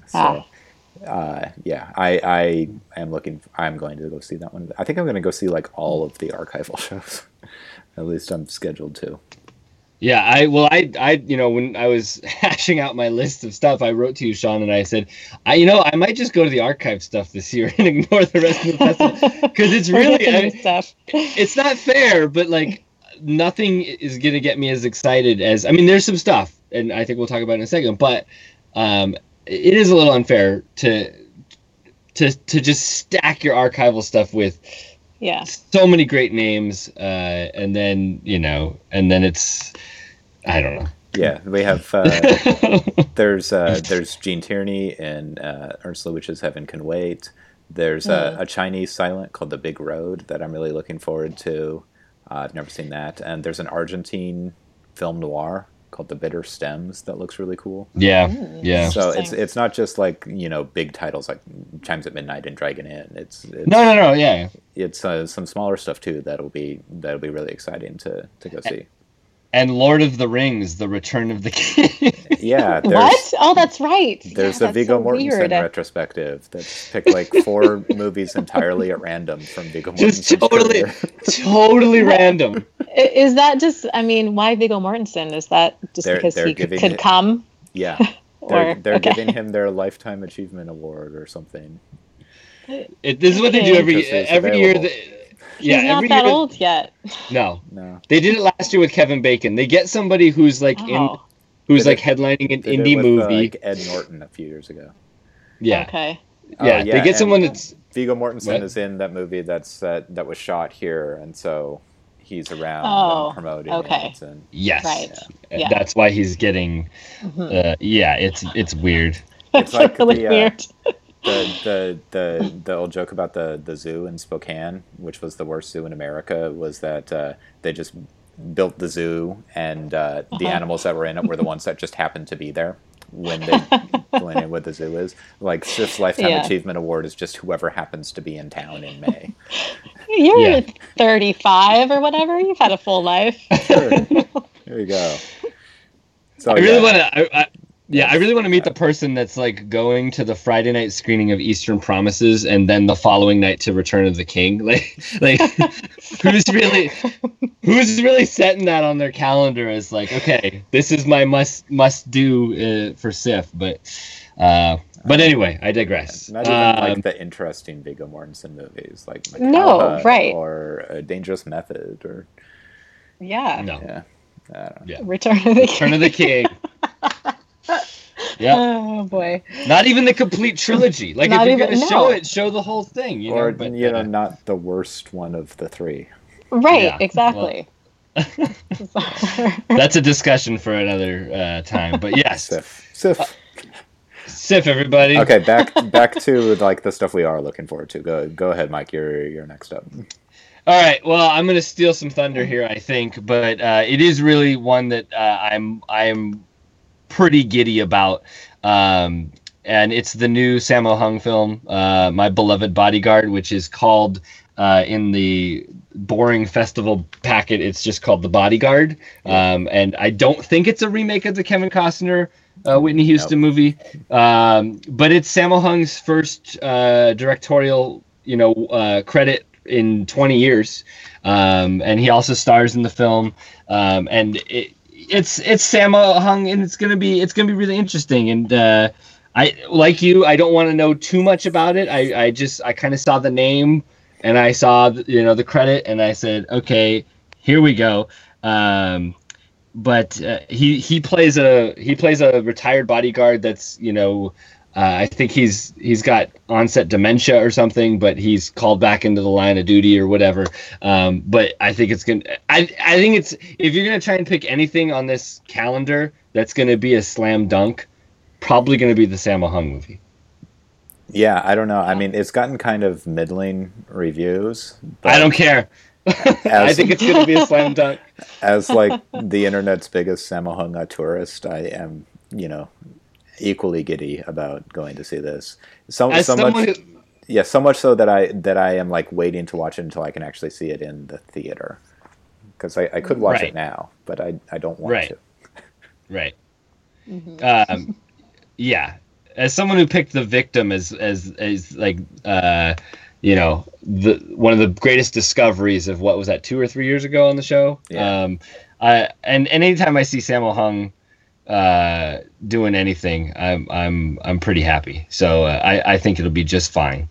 So. I'm going to go see that one. I think I'm going to go see like all of the archival shows. At least I'm scheduled to. Yeah, I when I was hashing out my list of stuff, I wrote to you, Sean, and I said, I might just go to the archive stuff this year and ignore the rest of the festival because it's really stuff. It's not fair, but like nothing is going to get me as excited as there's some stuff, and I think we'll talk about it in a second, but it is a little unfair to just stack your archival stuff with so many great names, and then it's, I don't know. Yeah, we have there's Gene Tierney and Ursula Witch's Heaven Can Wait. There's a Chinese silent called The Big Road that I'm really looking forward to. I've never seen that, and there's an Argentine film noir called The Bitter Stems that looks really cool. Yeah, yeah. So it's not just like, you know, big titles like Chimes at Midnight and Dragon Inn. It's no, yeah. It's some smaller stuff too that'll be really exciting to go see. And Lord of the Rings: The Return of the King. Yeah. What? Oh, that's right. There's a Viggo Mortensen retrospective that's picked like 4 movies entirely at random from Viggo Mortensen. Just totally random. Is that just? I mean, why Viggo Mortensen? Is that just because he could come? Yeah. They're giving him their Lifetime Achievement Award or something. This is what they do every year. Yeah, he's not that old yet. No. They did it last year with Kevin Bacon. They get somebody who's like headlining an indie movie. Like Ed Norton a few years ago. Yeah. Okay. Yeah, they get someone that's Viggo Mortensen is in that movie that was shot here, and so he's around promoting. Okay. Mortensen. Yes. Right. Yeah. That's why he's getting. It's weird. It's like really weird. The old joke about the zoo in Spokane, which was the worst zoo in America, was that they just built the zoo, and the animals that were in it were the ones that just happened to be there when they planted what the zoo is. Like, Schiff's Lifetime Achievement Award is just whoever happens to be in town in May. You're 35 or whatever. You've had a full life. Sure. There you go. So, I really want to meet the person that's like going to the Friday night screening of Eastern Promises and then the following night to Return of the King. Like who's really setting that on their calendar as like, okay, this is my must do for SIFF. But anyway, I digress. Not even like the interesting Viggo Mortensen movies, like Macalba or Dangerous Method or Return of the King. Yeah. Oh boy. Not even the complete trilogy. Like if you're going to show it, show the whole thing. You know? But, you know, not the worst one of the three. Right. Yeah. Exactly. Well, that's a discussion for another time. But yes, SIFF, everybody. Okay, back to like the stuff we are looking forward to. Go ahead, Mike. You're next up. All right. Well, I'm going to steal some thunder here, I think, but it is really one that I'm pretty giddy about, and it's the new Sammo Hung film, My Beloved Bodyguard, which is called in the boring festival packet, it's just called The Bodyguard, and I don't think it's a remake of the Kevin Costner Whitney Houston movie, but it's Sammo Hung's first directorial credit in 20 years, and he also stars in the film, and it's Sammo Hung, and it's gonna be really interesting. And I, like you, I don't want to know too much about it. I kind of saw the name, and I saw the credit, and I said, okay, here we go. But he plays a retired bodyguard that's I think he's got onset dementia or something, but he's called back into the line of duty or whatever. But I think it's gonna. I think it's, if you're gonna try and pick anything on this calendar that's gonna be a slam dunk, probably gonna be the Sammo Hung movie. Yeah, I don't know. I mean, it's gotten kind of middling reviews. But I don't care. I think it's gonna be a slam dunk. As like the internet's biggest Sammo Hung tourist, I am equally giddy about going to see this. So much so that I am like waiting to watch it until I can actually see it in the theater, because I could watch it now, but I don't want to. Right. Mm-hmm. Yeah. As someone who picked The Victim as like one of the greatest discoveries of what was that 2 or 3 years ago on the show. Yeah. And anytime I see Sammo Hung doing anything, I'm pretty happy. So I think it'll be just fine.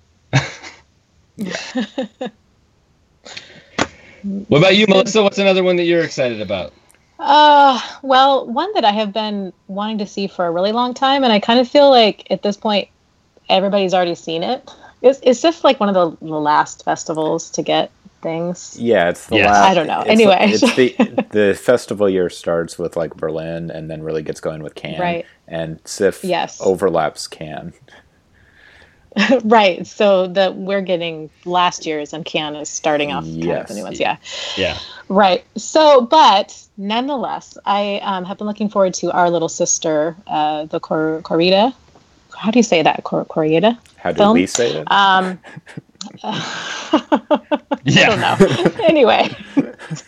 What about you, Melissa? What's another one that you're excited about? Well, one that I have been wanting to see for a really long time, and I kind of feel like at this point everybody's already seen it. It's just like one of the last festivals to get things. Yeah, it's the last. I don't know. Anyway, the festival year starts with like Berlin, and then really gets going with Cannes, right? And SIFF overlaps Cannes. Right. So that we're getting last year's and Kian is starting off kind of the new ones. Yeah. Yeah. Right. So, but nonetheless, I have been looking forward to Our Little Sister, the Corrida. How do you say that? Corrida? How do we say that? Yeah. I don't know. Anyway,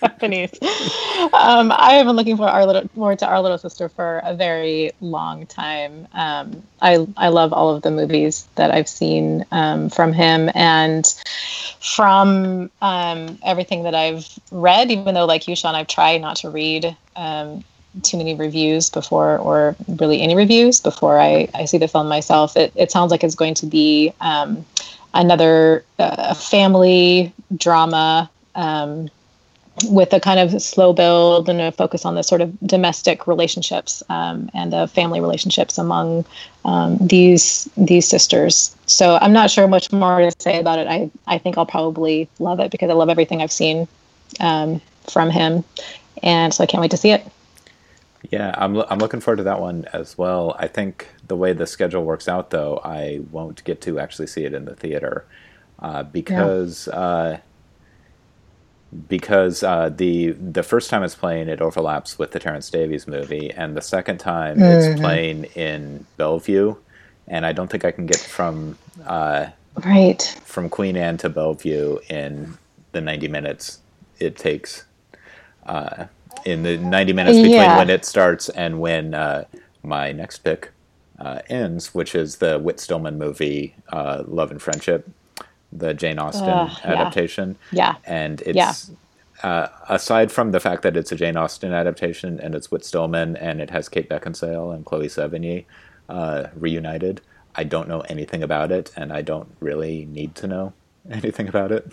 Japanese. I have been looking for Our Little Sister for a very long time. I love all of the movies that I've seen from him and from everything that I've read. Even though, like you, Sean, I've tried not to read too many reviews before, or really any reviews before I see the film myself. It sounds like it's going to be another family drama with a kind of slow build and a focus on the sort of domestic relationships and the family relationships among these sisters. So I'm not sure much more to say about it. I think I'll probably love it because I love everything I've seen from him. And so I can't wait to see it. Yeah, I'm looking forward to that one as well. I think the way the schedule works out, though, I won't get to actually see it in the theater because the first time it's playing, it overlaps with the Terrence Davies movie, and the second time it's playing in Bellevue, and I don't think I can get from Queen Anne to Bellevue in the 90 minutes it takes. In the 90 minutes between when it starts and when my next pick ends, which is the Whit Stillman movie, Love and Friendship, the Jane Austen adaptation. Yeah. And it's, aside from the fact that it's a Jane Austen adaptation and it's Whit Stillman and it has Kate Beckinsale and Chloe Sevigny reunited, I don't know anything about it and I don't really need to know anything about it.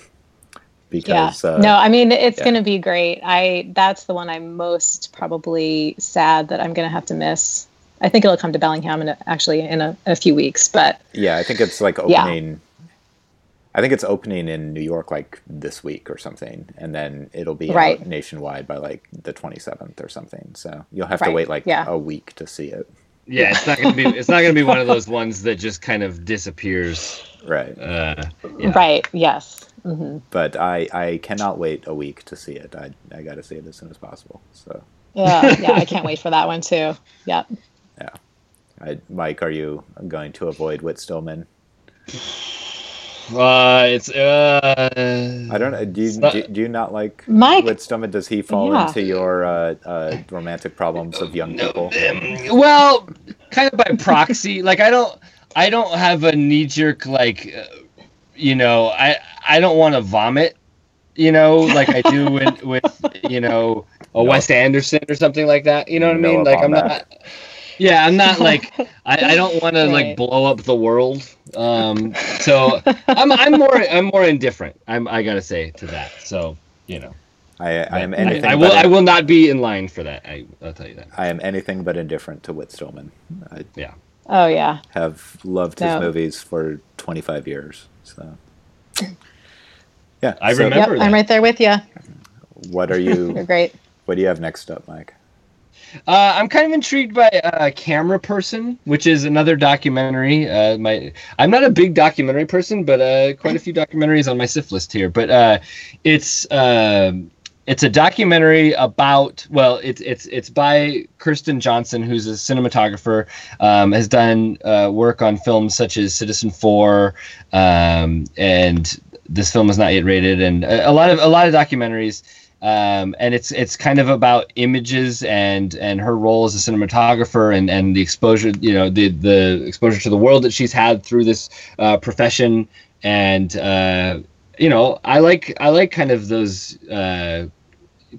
Because, it's going to be great. That's the one I'm most probably sad that I'm going to have to miss. I think it'll come to Bellingham in a few weeks, but yeah, I think it's like opening. Yeah. I think it's opening in New York like this week or something, and then it'll be out nationwide by like the 27th or something. So you'll have to wait like a week to see it. Yeah, it's not going to be. It's not going to be one of those ones that just kind of disappears. Right. Right. Yes. Mm-hmm. But I cannot wait a week to see it. I got to see it as soon as possible. So I can't wait for that one too. Yep. Yeah. Mike, are you going to avoid Whit Stillman? I don't know. Do you not like Mike, Whit Stillman? Does he fall into your romantic problems of young people? Well, kind of by proxy. Like I don't have a knee jerk like. I don't want to vomit, like I do with Wes Anderson or something like that. You know what I mean? Like I'm not like I don't want to like blow up the world. So I'm more indifferent. I gotta say to that. So I am anything. I will not be in line for that. I'll tell you that. I am anything but indifferent to Whit Stillman. Have loved his movies for 25 years. So, I remember. That. I'm right there with you. What are you? You're great. What do you have next up, Mike? I'm kind of intrigued by Camera Person, which is another documentary. I'm not a big documentary person, but quite a few documentaries on my SIF list here. But it's a documentary about it's by Kirsten Johnson, who's a cinematographer, has done work on films such as Citizen 4, and This Film Is Not Yet Rated, and a lot of documentaries. And it's kind of about images and her role as a cinematographer and the exposure, the exposure to the world that she's had through this profession and. I like kind of those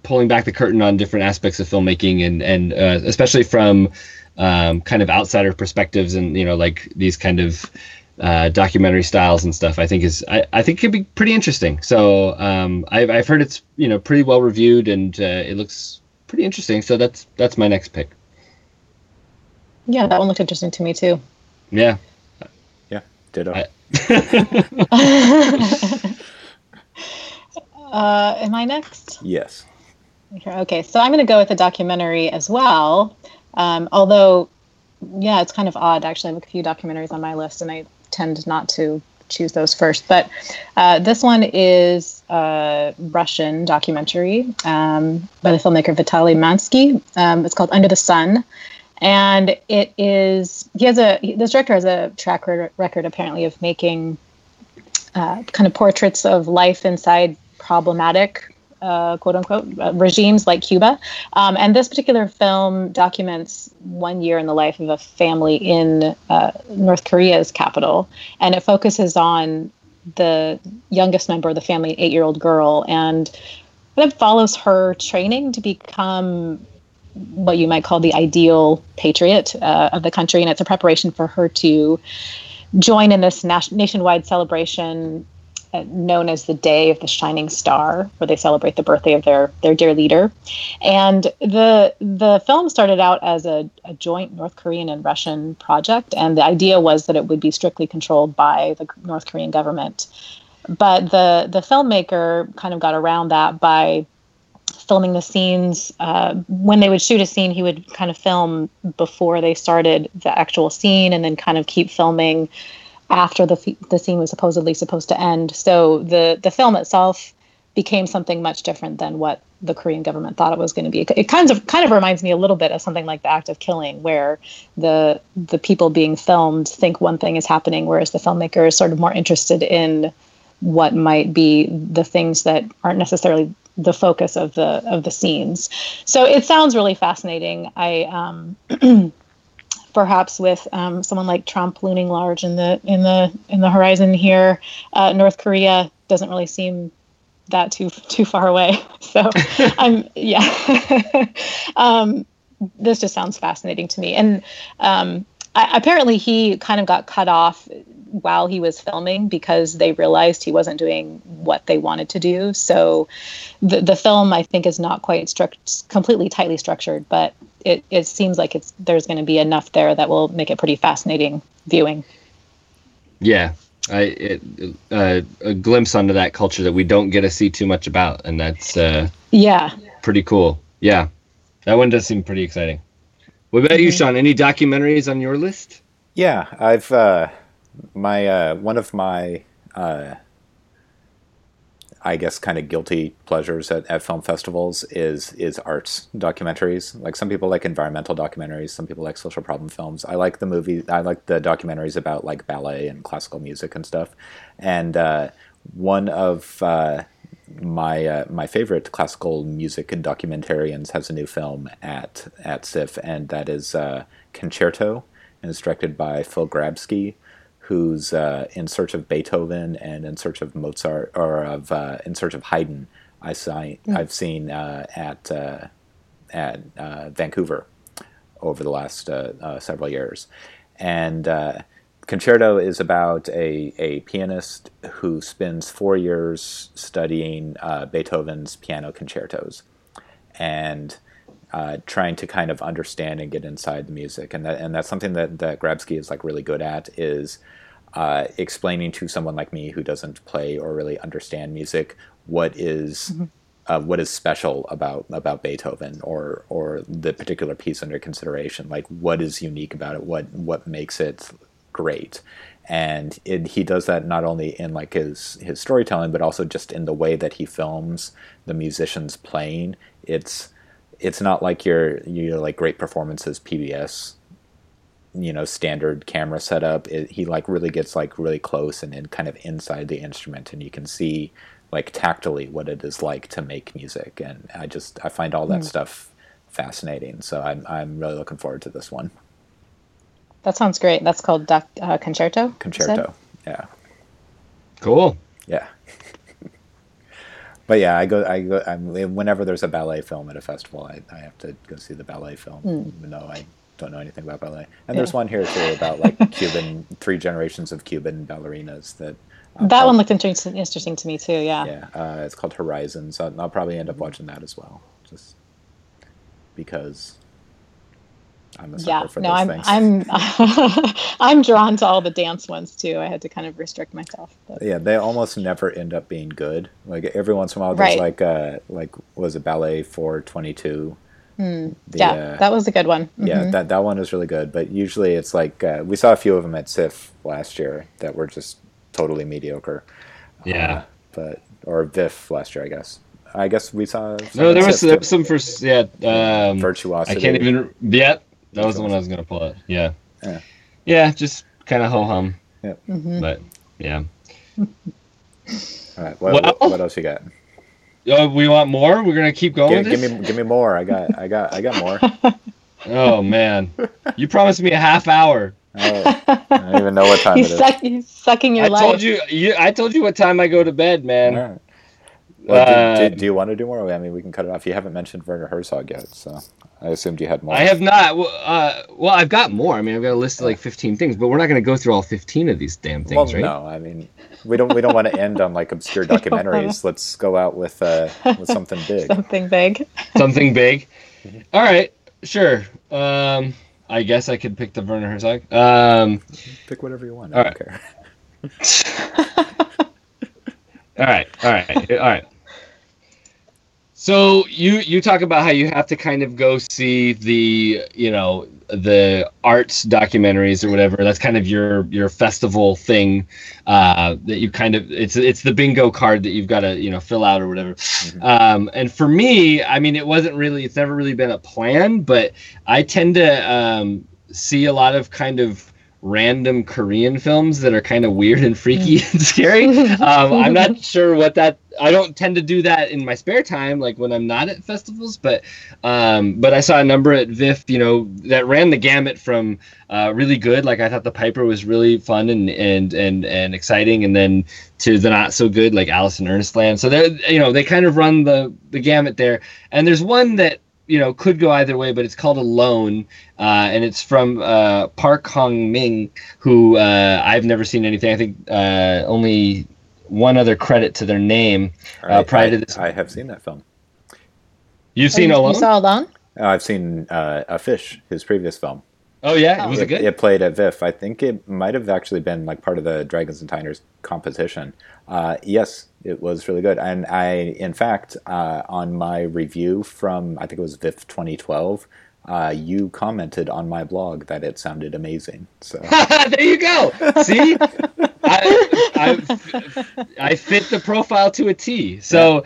pulling back the curtain on different aspects of filmmaking and especially from kind of outsider perspectives and like these kind of documentary styles and stuff. I think I think could be pretty interesting. So I've heard it's pretty well reviewed and it looks pretty interesting. So that's my next pick. Yeah, that one looked interesting to me too. Yeah. Yeah. Ditto. Am I next? Yes. Okay, so I'm going to go with a documentary as well. Although, it's kind of odd. Actually, I have a few documentaries on my list, and I tend not to choose those first. But this one is a Russian documentary by the filmmaker Vitaly Mansky. It's called Under the Sun. And it is, this director has a track record apparently of making kind of portraits of life inside problematic quote-unquote regimes like Cuba. And this particular film documents 1 year in the life of a family in North Korea's capital. And it focuses on the youngest member of the family, an 8-year-old girl, and kind of follows her training to become what you might call the ideal patriot of the country. And it's a preparation for her to join in this nationwide celebration known as the Day of the Shining Star, where they celebrate the birthday of their dear leader. And the film started out as a joint North Korean and Russian project, and the idea was that it would be strictly controlled by the North Korean government. But the filmmaker kind of got around that by filming the scenes. When they would shoot a scene, he would kind of film before they started the actual scene and then kind of keep filming after the scene was supposed to end. So the film itself became something much different than what the Korean government thought it was going to be. It kind of reminds me a little bit of something like The Act of Killing, where the people being filmed think one thing is happening, whereas the filmmaker is sort of more interested in what might be the things that aren't necessarily the focus of the scenes. So it sounds really fascinating. I perhaps with someone like Trump looming large in the horizon here, North Korea doesn't really seem that too far away. So this just sounds fascinating to me. And apparently he kind of got cut off while he was filming because they realized he wasn't doing what they wanted to do. So the film, I think, is not quite completely tightly structured, but it seems like there's going to be enough there that will make it pretty fascinating viewing. Yeah, a glimpse onto that culture that we don't get to see too much about, and that's pretty cool. Yeah, that one does seem pretty exciting. What about you, Sean? Any documentaries on your list? Yeah, I've one of my I guess kind of guilty pleasures at film festivals is arts documentaries. Like, some people like environmental documentaries, some people like social problem films. I like the documentaries about like ballet and classical music and stuff. And one of my favorite classical music and documentarians has a new film at SIFF, and that is Concerto, and it's directed by Phil Grabsky, who's in search of Beethoven and in search of Mozart, or of in search of Haydn. I've seen at Vancouver over the last several years, and Concerto is about a pianist who spends 4 years studying Beethoven's piano concertos, and trying to kind of understand and get inside the music. And that's something that Grabsky is like really good at, is explaining to someone like me who doesn't play or really understand music what is special about Beethoven or the particular piece under consideration. Like, what is unique about it? What makes it great? And he does that not only in like his storytelling, but also just in the way that he films the musicians playing. It's not like your like Great Performances PBS, standard camera setup. He like really gets like really close and kind of inside the instrument, and you can see like tactily what it is like to make music. And I find all that stuff fascinating. So I'm really looking forward to this one. That sounds great. That's called Concerto. Concerto. Yeah. Cool. Yeah. But yeah, I go, whenever there's a ballet film at a festival, I have to go see the ballet film, even though I don't know anything about ballet. And there's one here too about like three generations of Cuban ballerinas. That one looked interesting to me too. Yeah. Yeah. It's called Horizons. So I'll probably end up watching that as well, just because I'm a sucker for those things. I'm drawn to all the dance ones too. I had to kind of restrict myself. But. Yeah, they almost never end up being good. Like, every once in a while, there's like was a ballet 422 That was a good one. Mm-hmm. Yeah, that one was really good. But usually it's like we saw a few of them at SIFF last year that were just totally mediocre. Yeah, or VIFF last year, I guess. I guess we saw. No, there was some for Virtuosity. I can't even. Yeah, that was the one I was gonna pull out. Yeah, just kind of ho hum. Yeah, mm-hmm. But yeah. All right. What else you got? Oh, we want more. We're gonna keep going. Give me more. I got more. Oh man, you promised me a half hour. I don't even know what time it is. He's sucking your life. I told you what time I go to bed, man. All right. Well, do you want to do more? I mean, we can cut it off. You haven't mentioned Werner Herzog yet, so I assumed you had more. I have not. Well, I've got more. I mean, I've got a list of like 15 things, but we're not going to go through all 15 of these damn things, right? No, I mean, we don't want to end on like obscure documentaries. Let's go out with something big. Something big. Something big. All right, sure. I guess I could pick the Werner Herzog. Pick whatever you want. I don't care. All right. So you talk about how you have to kind of go see the arts documentaries or whatever. That's kind of your festival thing that you kind of it's the bingo card that you've got to fill out or whatever. Mm-hmm. And for me, I mean, it's never really been a plan, but I tend to see a lot of kind of random Korean films that are kind of weird and freaky and scary. I'm not sure I don't tend to do that in my spare time, like when I'm not at festivals, but I saw a number at VIFF, that ran the gamut from really good, like I thought The Piper was really fun and exciting, and then to the not so good, like Alice in Earnestland. So they kind of run the gamut there. And there's one that could go either way, but it's called Alone, and it's from Park Hong-min, who I've never seen anything. I think only one other credit to their name prior to this. I have seen that film. You've seen Alone? You saw Alone? I've seen A Fish, his previous film. Oh, yeah? Was it good? It played at VIFF. I think it might have actually been like part of the Dragons and Tiners competition. Yes, it was really good. And in fact, on my review from, I think it was VIFF 2012, you commented on my blog that it sounded amazing. So there you go. See? I fit the profile to a T. So,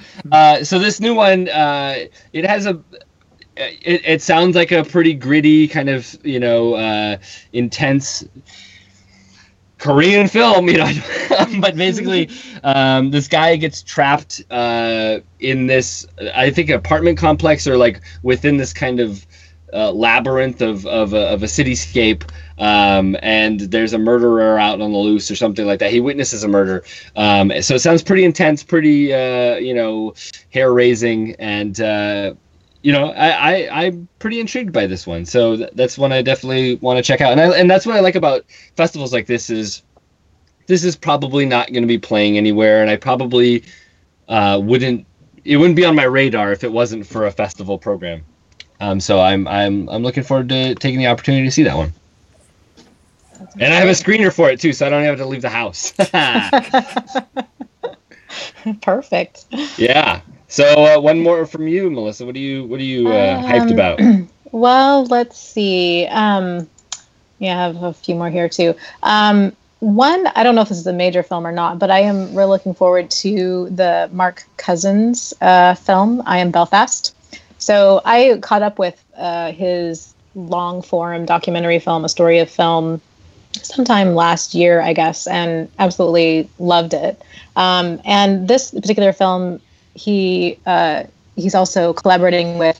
so this new one, it has a... It sounds like a pretty gritty kind of, intense Korean film, but basically this guy gets trapped in this, I think, apartment complex or like within this kind of labyrinth of a cityscape, and there's a murderer out on the loose or something like that. He witnesses a murder, so it sounds pretty intense, pretty hair-raising, and I'm pretty intrigued by this one. So that's one I definitely want to check out. And that's what I like about festivals like this is probably not going to be playing anywhere. And I probably wouldn't be on my radar if it wasn't for a festival program. So I'm looking forward to taking the opportunity to see that one. And I have a screener for it, too, so I don't have to leave the house. Perfect. Yeah. So one more from you, Melissa. What are you hyped about? Well, let's see. I have a few more here too. One, I don't know if this is a major film or not, but I am really looking forward to the Mark Cousins film, I Am Belfast. So I caught up with his long form documentary film, A Story of Film, sometime last year, I guess, and absolutely loved it. And this particular film, he's also collaborating with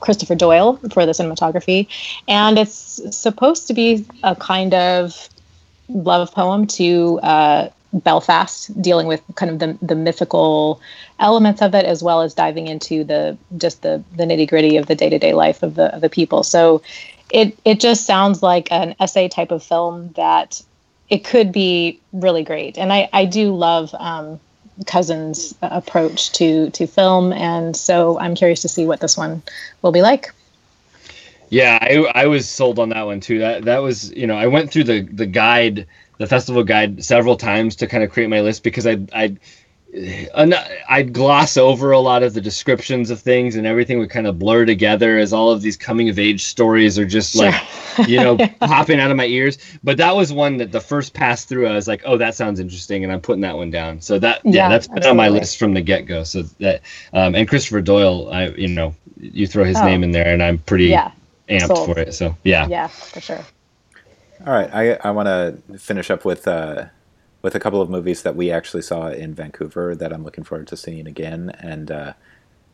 Christopher Doyle for the cinematography, and it's supposed to be a kind of love poem to Belfast, dealing with kind of the mythical elements of it, as well as diving into the nitty gritty of the day-to-day life of the people. So it just sounds like an essay type of film that it could be really great. And I do love Cousins' approach to film, and so I'm curious to see what this one will be like. Yeah, I was sold on that one too. That was, I went through the guide, the festival guide, several times to kind of create my list, because I I'd gloss over a lot of the descriptions of things, and everything would kind of blur together as all of these coming of age stories are just like, you know, popping out of my ears. But that was one that the first pass through, I was like, oh, that sounds interesting. And I'm putting that one down. So that, that's been on my list from the get go. So that, and Christopher Doyle, you throw his name in there and I'm pretty amped for it. So yeah, for sure. All right. I want to finish up with a couple of movies that we actually saw in Vancouver that I'm looking forward to seeing again. And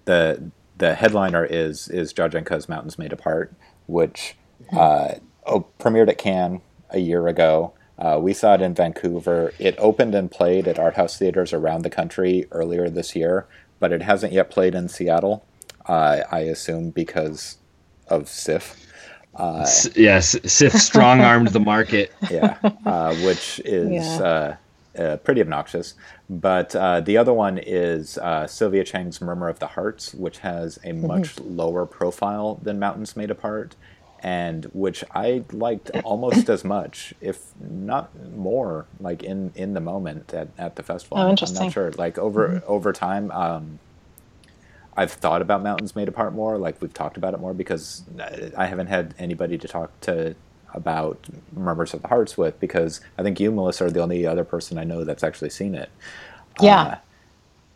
the headliner is Jarjenko's Mountains Made Apart, which premiered at Cannes a year ago. We saw it in Vancouver. It opened and played at art house theaters around the country earlier this year, but it hasn't yet played in Seattle, I assume because of SIFF. Yes, SIFF strong-armed the market. Yeah, which is pretty obnoxious. But the other one is Sylvia Chang's Murmur of the Hearts, which has a much lower profile than Mountains Made Apart, and which I liked almost as much, if not more, like in the moment at the festival. Oh, interesting. I'm not sure. Like over time... I've thought about Mountains Made Apart more, like we've talked about it more, because I haven't had anybody to talk to about Murmurs of the Hearts with, because I think you, Melissa, are the only other person I know that's actually seen it. Yeah.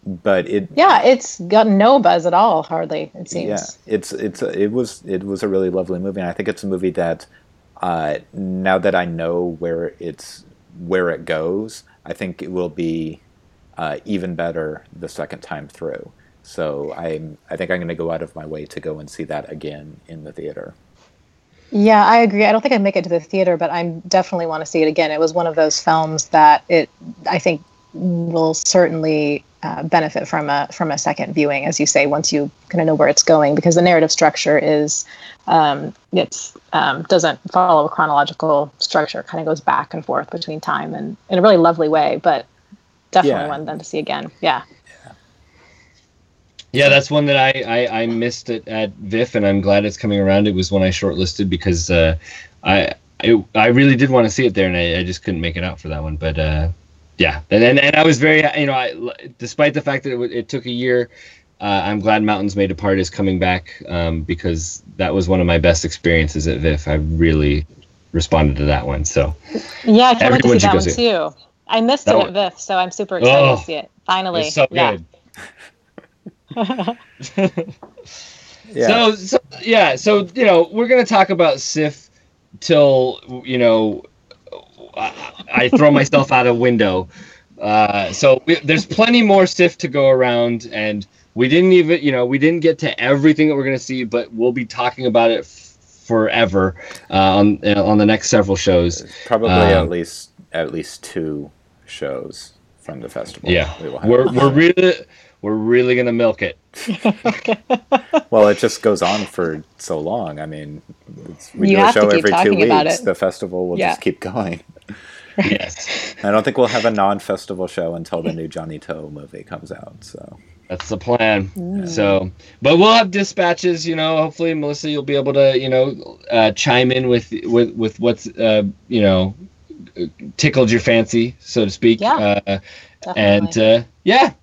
But it... Yeah, it's got no buzz at all, hardly, it seems. Yeah, it was a really lovely movie, and I think it's a movie that, now that I know where it goes, I think it will be even better the second time through. So I think I'm going to go out of my way to go and see that again in the theater. Yeah, I agree. I don't think I'd make it to the theater, but I definitely want to see it again. It was one of those films that I think will certainly benefit from a second viewing, as you say, once you kind of know where it's going, because the narrative structure is doesn't follow a chronological structure. It kind of goes back and forth between time and in a really lovely way, but definitely one then to see again. Yeah. Yeah, that's one that I missed it at VIFF, and I'm glad it's coming around. It was one I shortlisted because I really did want to see it there, and I just couldn't make it out for that one. But and I was very, despite the fact that it took a year, I'm glad Mountains Made Apart is coming back because that was one of my best experiences at VIFF. I really responded to that one. So yeah, I can't wait to see that one too. I missed that one at VIFF, so I'm super excited to see it finally. It's so good. So we're gonna talk about SIFF till I throw myself out a window. There's plenty more SIFF to go around, and we didn't even get to everything that we're gonna see, but we'll be talking about it forever on the next several shows. Probably at least two shows from the festival. Yeah, We're really going to milk it. Well, it just goes on for so long. I mean, we do a show every 2 weeks. The festival will just keep going. Yes. I don't think we'll have a non-festival show until the new Johnny Toe movie comes out. So that's the plan. Yeah. So, but we'll have dispatches, hopefully, Melissa, you'll be able to, chime in with what's, tickled your fancy, so to speak. Yeah, definitely. And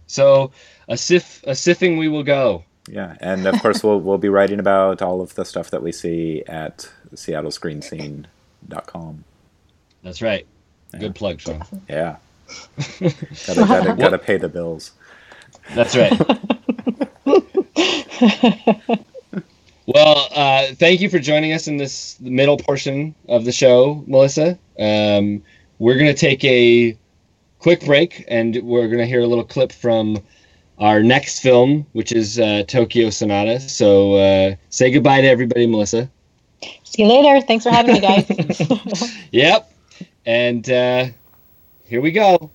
so... A siffing we will go. Yeah, and of course we'll be writing about all of the stuff that we see at seattlescreenscene.com. That's right. Yeah. Good plug, Sean. Yeah. gotta pay the bills. That's right. Well, thank you for joining us in this middle portion of the show, Melissa. We're going to take a quick break, and we're going to hear a little clip from our next film, which is Tokyo Sonata. So say goodbye to everybody, Melissa. See you later. Thanks for having me, guys. Yep. And here we go.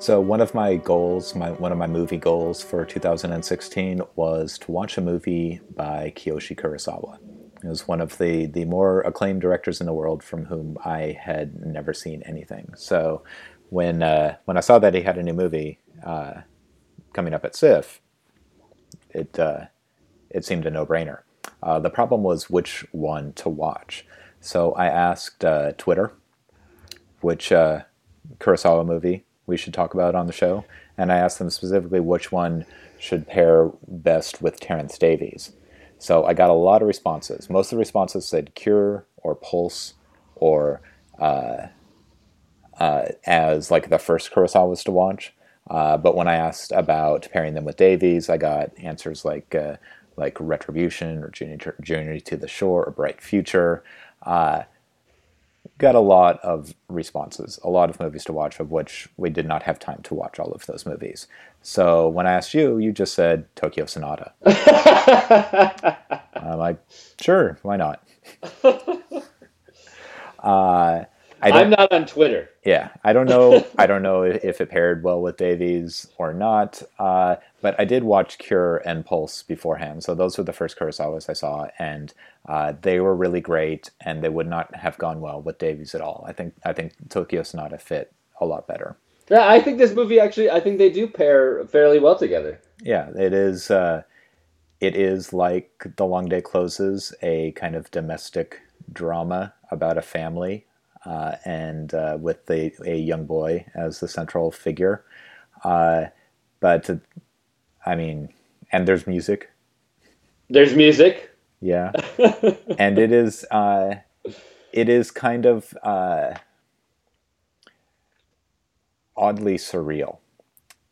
So one of my goals, one of my movie goals for 2016 was to watch a movie by Kiyoshi Kurosawa. It was one of the more acclaimed directors in the world from whom I had never seen anything. So when I saw that he had a new movie coming up at SIFF, it seemed a no-brainer. The problem was which one to watch. So I asked Twitter which Kurosawa movie we should talk about on the show, and I asked them specifically which one should pair best with Terrence Davies. So I got a lot of responses. Most of the responses said Cure or Pulse or as like the first Kurosawa was to watch. But when I asked about pairing them with Davies, I got answers like Retribution or Journey to the Shore or Bright Future. Got a lot of responses, a lot of movies to watch, of which we did not have time to watch all of those movies. So when I asked you, you just said Tokyo Sonata. I'm like, sure, why not? I'm not on Twitter. Yeah, I don't know if it paired well with Davies or not, but I did watch Cure and Pulse beforehand, so those were the first Kurosawas I saw, and they were really great, and they would not have gone well with Davies at all. I think Tokyo Sonata fit a lot better. Yeah, I think this movie actually, I think they do pair fairly well together. Yeah, it is like The Long Day Closes, a kind of domestic drama about a family. And with a young boy as the central figure. But, I mean, and there's music. There's music. Yeah. And it is kind of oddly surreal.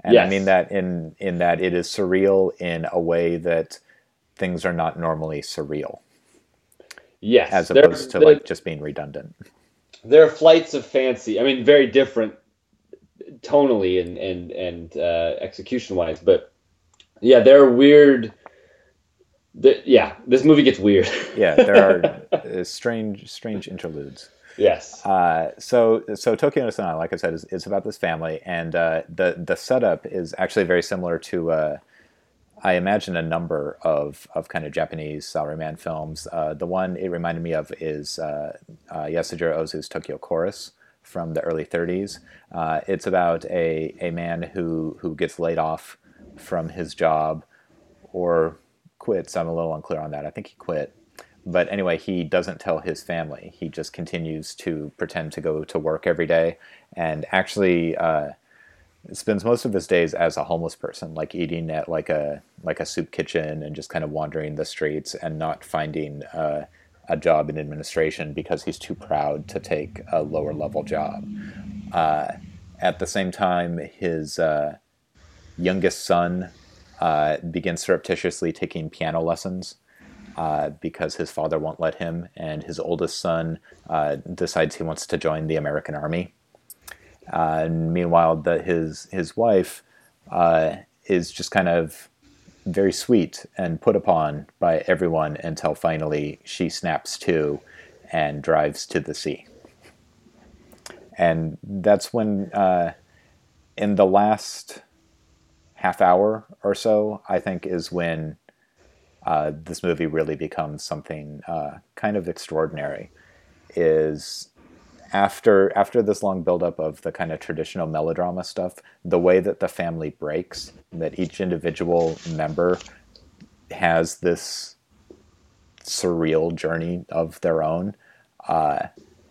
And yes. I mean that in that it is surreal in a way that things are not normally surreal. Yes. As opposed to like just being redundant. There are flights of fancy. I mean, very different tonally and execution-wise, but yeah, they're weird. Yeah, this movie gets weird. Yeah, there are strange interludes. Yes. So Tokyo Sonata, like I said, is about this family, and the setup is actually very similar to I imagine a number of kind of Japanese salaryman films. The one it reminded me of is Yasujirō Ozu's Tokyo Chorus from the early 1930s. It's about a man who gets laid off from his job or quits. I'm a little unclear on that. I think he quit. But anyway, he doesn't tell his family. He just continues to pretend to go to work every day and actually... spends most of his days as a homeless person, like eating at like a soup kitchen and just kind of wandering the streets and not finding a job in administration because he's too proud to take a lower level job. At the same time, his youngest son begins surreptitiously taking piano lessons because his father won't let him, and his oldest son decides he wants to join the American Army. And meanwhile, his wife is just kind of very sweet and put upon by everyone until finally she snaps to and drives to the sea. And that's when, in the last half hour or so, I think is when this movie really becomes something kind of extraordinary, is... After this long buildup of the kind of traditional melodrama stuff, the way that the family breaks, that each individual member has this surreal journey of their own,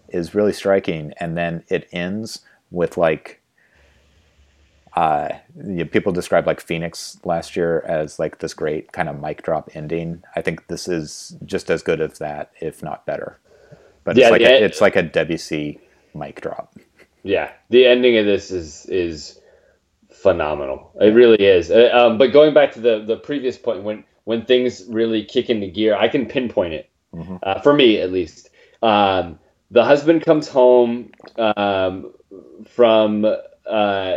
is really striking. And then it ends with like, people described like Phoenix last year as like this great kind of mic drop ending. I think this is just as good as that, if not better. But yeah, it's like a Debussy mic drop. Yeah, the ending of this is phenomenal. It really is. But going back to the previous point, when things really kick into gear, I can pinpoint it, for me at least. The husband comes home from...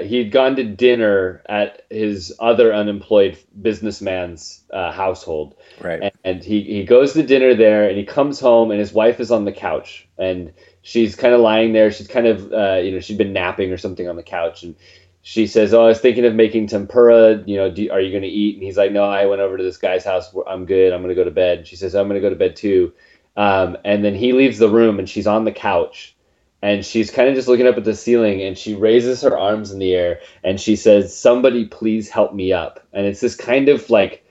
he'd gone to dinner at his other unemployed businessman's household. Right. And he goes to dinner there, and he comes home, and his wife is on the couch, and she's kind of lying there. She's kind of, she'd been napping or something on the couch, and she says, oh, I was thinking of making tempura. You know, are you going to eat? And he's like, no, I went over to this guy's house. I'm good. I'm going to go to bed. And she says, I'm going to go to bed too. And then he leaves the room and she's on the couch and she's kind of just looking up at the ceiling and she raises her arms in the air and she says, somebody please help me up. And it's this kind of like,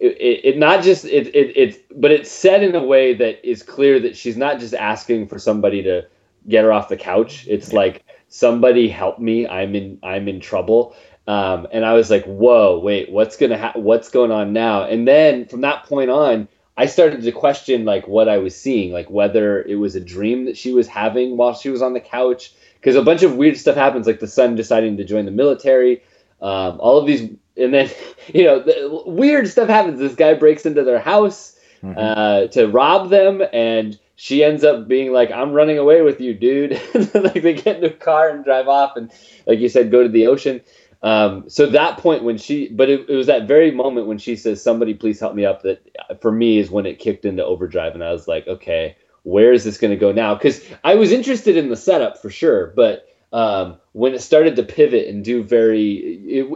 but it's said in a way that is clear that she's not just asking for somebody to get her off the couch. It's like, somebody help me. I'm in trouble. And I was like, whoa, wait, what's going on now? And then from that point on, I started to question like what I was seeing, like whether it was a dream that she was having while she was on the couch. Cause a bunch of weird stuff happens, like the son deciding to join the military, all of these. And then, you know, weird stuff happens. This guy breaks into their house to rob them. And she ends up being like, I'm running away with you, dude. Like they get in a car and drive off. And like you said, go to the ocean. So that point when it was that very moment when she says, somebody please help me up, that for me is when it kicked into overdrive. And I was like, okay, where is this going to go now? Because I was interested in the setup for sure. But when it started to pivot and do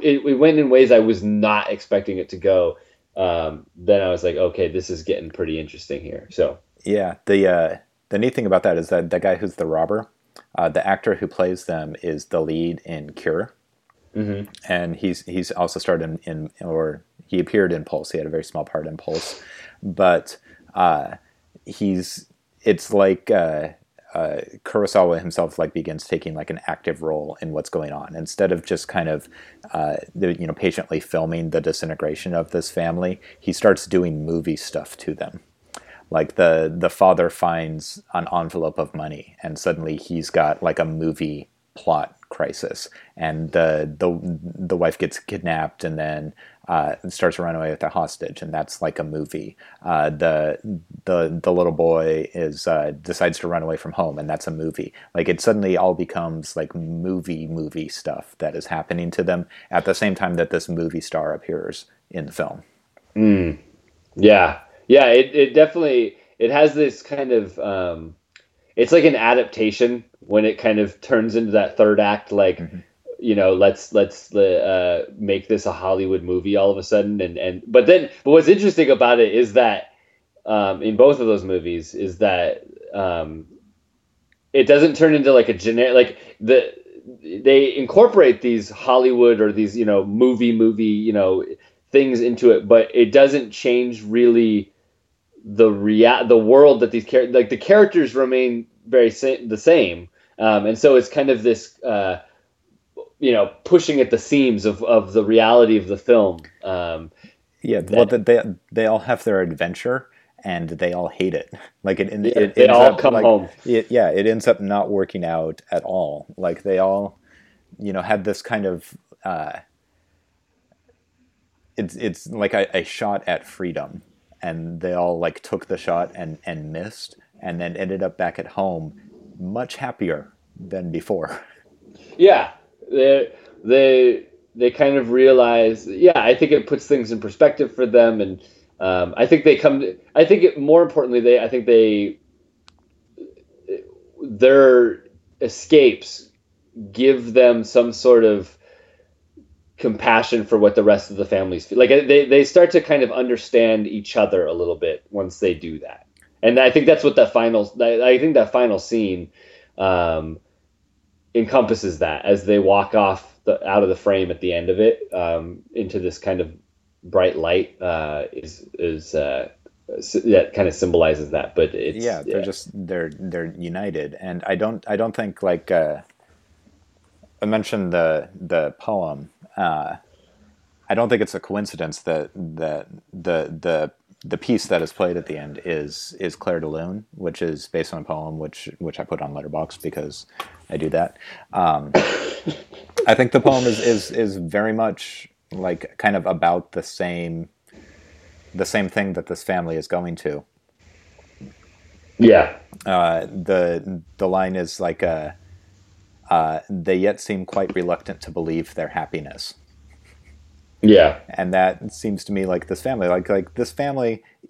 it went in ways I was not expecting it to go. Then I was like, okay, this is getting pretty interesting here. So yeah, the neat thing about that is that the guy who's the robber, the actor who plays them is the lead in Cure. Mm-hmm. And he's also starred in, or he appeared in Pulse. He had a very small part in Pulse, but it's like Kurosawa himself like begins taking like an active role in what's going on instead of just kind of patiently filming the disintegration of this family. He starts doing movie stuff to them. Like the father finds an envelope of money and suddenly he's got like a movie plot crisis, and the wife gets kidnapped and then starts to run away with a hostage, and that's like a movie. The little boy is decides to run away from home, and that's a movie. Like it suddenly all becomes like movie stuff that is happening to them at the same time that this movie star appears in the film. Yeah, it definitely, it has this kind of it's like an adaptation when it kind of turns into that third act, like, you know, let's make this a Hollywood movie all of a sudden. But what's interesting about it is that in both of those movies is that it doesn't turn into like a generic, like they incorporate these Hollywood or these, you know, movie, you know, things into it, but it doesn't change really the world that these characters, like the characters remain the same. And so it's kind of this, you know, pushing at the seams of the reality of the film. They all have their adventure and they all hate it. Like they all come home. It ends up not working out at all. Like they all, you know, had this kind of, it's like a shot at freedom, and they all like took the shot and missed, and then ended up back at home much happier than before. Yeah, they kind of realize. Yeah, I think it puts things in perspective for them, and I think they come. I think more importantly, their escapes give them some sort of compassion for what the rest of the families feel. Like they start to kind of understand each other a little bit once they do that. And I think that's what that final scene encompasses, that as they walk off out of the frame at the end of it into this kind of bright light that kind of symbolizes that. But it's, they're united. And I don't think like, I mentioned the poem. I don't think it's a coincidence that the piece that is played at the end is Clair de Lune, which is based on a poem which I put on Letterboxd because I do that. I think the poem is very much like kind of about the same thing that this family is going to. Yeah. The line is like they yet seem quite reluctant to believe their happiness. Yeah. And that seems to me like this family,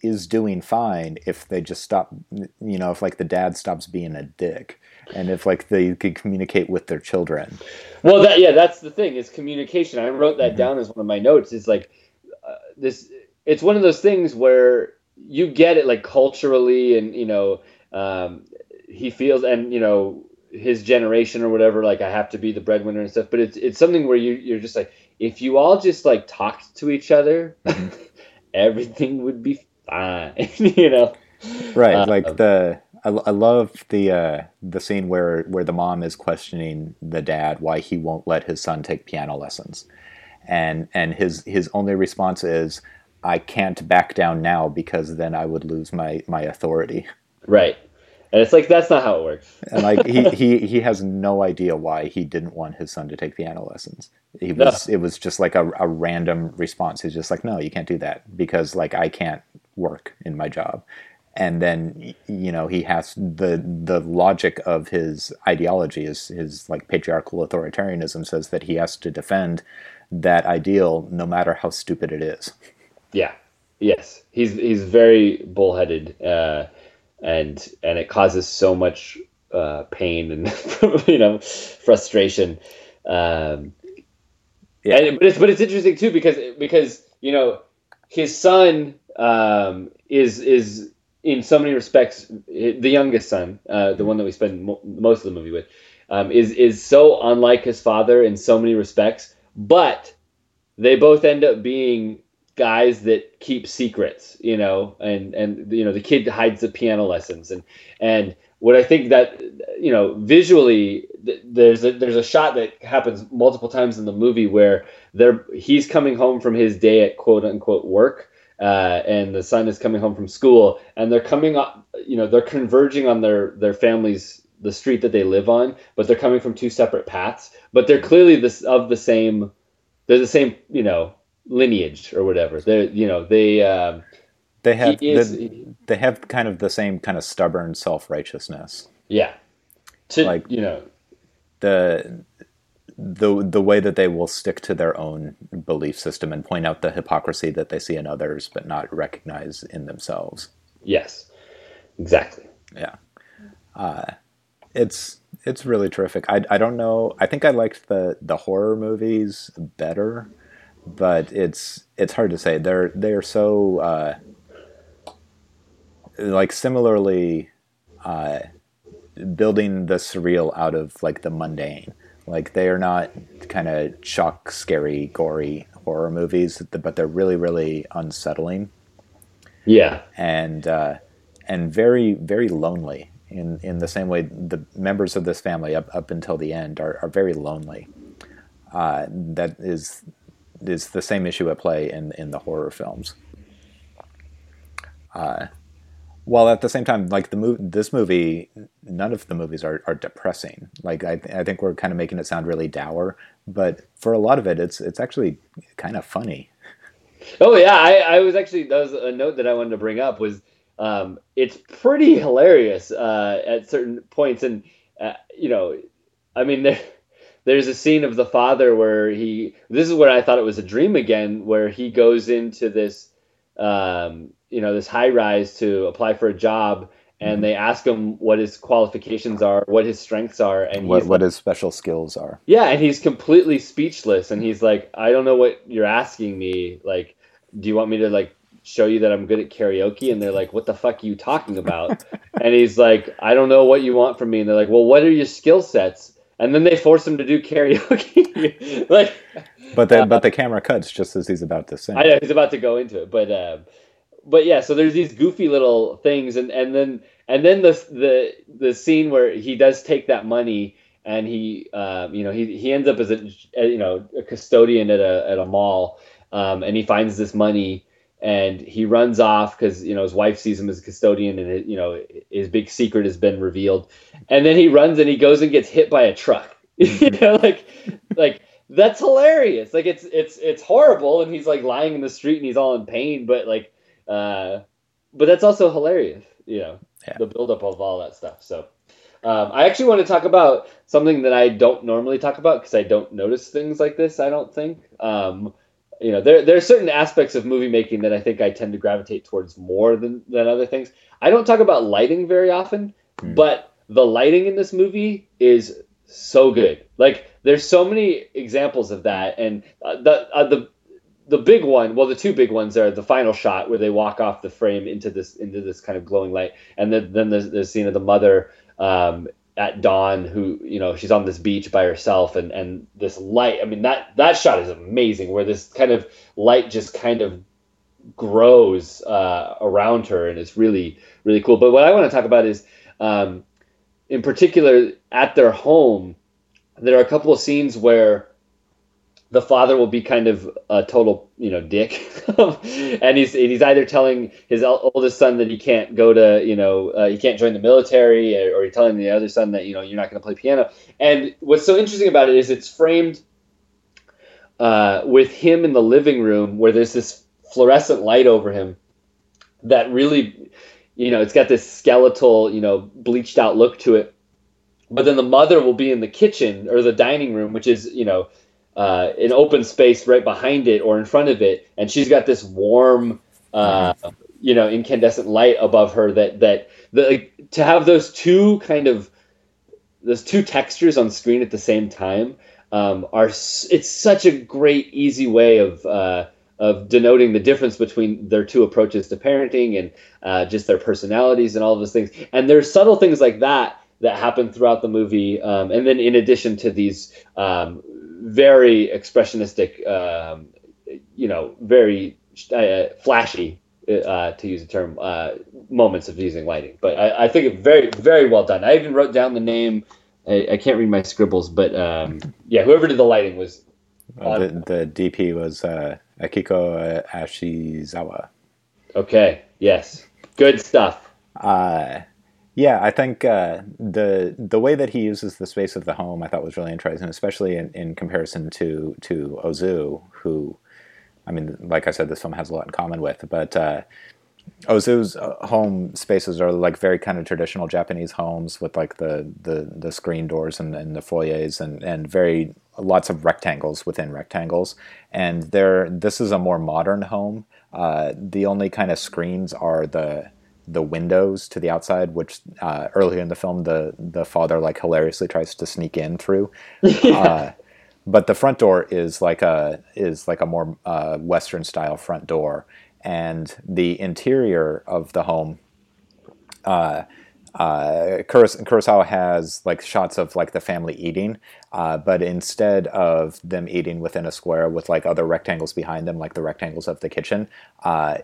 is doing fine if they just stop, you know, if like the dad stops being a dick and if like they could communicate with their children. Well, that, yeah, that's the thing is communication. I wrote that down as one of my notes. It's like this, it's one of those things where you get it like culturally and, you know, he feels and, you know, his generation or whatever, like I have to be the breadwinner and stuff, but it's something where you're just like, if you all just like talked to each other, everything would be fine, you know? Right. Like I love the scene where the mom is questioning the dad, why he won't let his son take piano lessons. And his only response is, I can't back down now because then I would lose my authority. Right. And it's like, that's not how it works. And like he has no idea why he didn't want his son to take piano lessons. It was just like a random response. He's just like, no, you can't do that because like I can't work in my job. And then, you know, he has the logic of his ideology is his like patriarchal authoritarianism says that he has to defend that ideal no matter how stupid it is. Yeah. Yes. He's very bullheaded, and it causes so much pain and you know frustration. Yeah. And but it's interesting too because you know his son is in so many respects the youngest son, the one that we spend most of the movie with, is so unlike his father in so many respects. But they both end up being guys that keep secrets, you know, and you know the kid hides the piano lessons and what I think that, you know, visually there's a shot that happens multiple times in the movie where he's coming home from his day at quote unquote work, and the son is coming home from school, and they're coming up, you know, they're converging on their family's the street that they live on, but they're coming from two separate paths, but they're clearly the same, you know, lineage or whatever. They, you know, they have kind of the same kind of stubborn self-righteousness. Yeah. To, like, you know, the way that they will stick to their own belief system and point out the hypocrisy that they see in others, but not recognize in themselves. Yes, exactly. Yeah. It's really terrific. I don't know. I think I liked the horror movies better. But it's hard to say. They're so like similarly building the surreal out of like the mundane. Like they are not kind of shock, scary, gory horror movies, but they're really, really unsettling. Yeah, and very, very lonely. In the same way, the members of this family up until the end are very lonely. That is. Is the same issue at play in the horror films. While at the same time, like this movie, none of the movies are depressing. Like I think we're kind of making it sound really dour, but for a lot of it, it's actually kind of funny. Oh yeah, I was actually, that was a note that I wanted to bring up was it's pretty hilarious at certain points, and you know, I mean There's a scene of the father where this is where I thought it was a dream again, where he goes into this, you know, this high rise to apply for a job, and they ask him what his qualifications are, what his strengths are, and what his special skills are. Yeah, and he's completely speechless, and he's like, I don't know what you're asking me. Like, do you want me to like show you that I'm good at karaoke? And they're like, what the fuck are you talking about? And he's like, I don't know what you want from me. And they're like, well, what are your skill sets? And then they force him to do karaoke. Like, but the camera cuts just as he's about to sing. I know he's about to go into it, but yeah. So there's these goofy little things, and then the scene where he does take that money, and he you know he ends up as a custodian at a mall, and he finds this money and he runs off because you know his wife sees him as a custodian, and you know his big secret has been revealed. And then he runs and he goes and gets hit by a truck. You know, like that's hilarious. Like it's horrible, and he's like lying in the street and he's all in pain. But like, but that's also hilarious. You know, The buildup of all that stuff. So, I actually want to talk about something that I don't normally talk about because I don't notice things like this. I don't think. you know, there are certain aspects of movie making that I think I tend to gravitate towards more than other things. I don't talk about lighting very often, but the lighting in this movie is so good. Like, there's so many examples of that, and the big one, well, the two big ones are the final shot where they walk off the frame into this kind of glowing light, and then there's the scene of the mother at dawn, who, you know, she's on this beach by herself, and this light. I mean, that shot is amazing, where this kind of light just kind of grows around her, and it's really, really cool. But what I want to talk about is, in particular, at their home, there are a couple of scenes where the father will be kind of a total, you know, dick, and he's either telling his oldest son that he can't go to, you know, he can't join the military, or he's telling the other son that, you know, you're not going to play piano. And what's so interesting about it is it's framed with him in the living room, where there's this fluorescent light over him that really, you know, it's got this skeletal, you know, bleached out look to it. But then the mother will be in the kitchen or the dining room, which is, you know, an open space right behind it or in front of it, and she's got this warm, you know, incandescent light above her. To have those two textures on screen at the same time it's such a great, easy way of denoting the difference between their two approaches to parenting and just their personalities and all of those things. And there's subtle things like that happen throughout the movie, and then in addition to these very expressionistic, you know, very flashy, to use the term, moments of using lighting. But I think it's very, very well done. I even wrote down the name. I can't read my scribbles, but yeah, whoever did the lighting was... The DP was Akiko Ashizawa. Okay, yes. Good stuff. Yeah, I think the way that he uses the space of the home I thought was really interesting, especially in comparison to Ozu, who, I mean, like I said, this film has a lot in common with, but Ozu's home spaces are like very kind of traditional Japanese homes with like the screen doors and the foyers and very lots of rectangles within rectangles. And this is a more modern home. The only kind of screens are the windows to the outside, which earlier in the film the father like hilariously tries to sneak in through. Yeah. But the front door is like a more Western style front door, and the interior of the home, Kurosawa has like shots of like the family eating, but instead of them eating within a square with like other rectangles behind them, like the rectangles of the kitchen,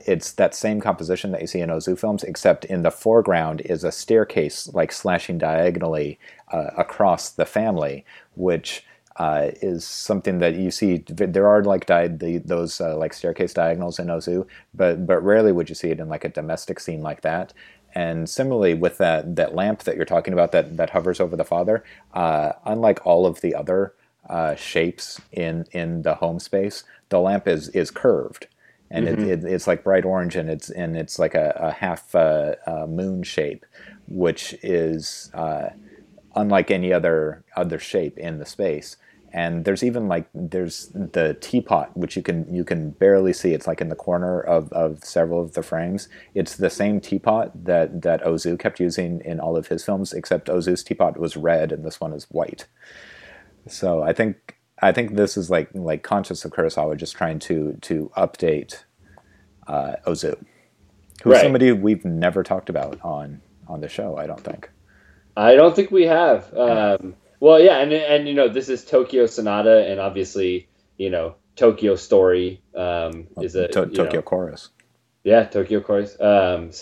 it's that same composition that you see in Ozu films, except in the foreground is a staircase like slashing diagonally across the family, which is something that you see. There are like those like staircase diagonals in Ozu, but rarely would you see it in like a domestic scene like that. And similarly, with that lamp that you're talking about that hovers over the father, unlike all of the other shapes in the home space, the lamp is curved, and mm-hmm. it's like bright orange, and it's like a half moon shape, which is unlike any other shape in the space. And there's the teapot, which you can barely see. It's like in the corner of several of the frames. It's the same teapot that Ozu kept using in all of his films, except Ozu's teapot was red and this one is white. So I think this is like conscious of Kurosawa just trying to update Ozu, who's right. Somebody we've never talked about on the show. I don't think we have. Well, yeah, and you know, this is Tokyo Sonata, and obviously, you know, Tokyo Story is a Tokyo Chorus. Yeah, Tokyo Chorus. But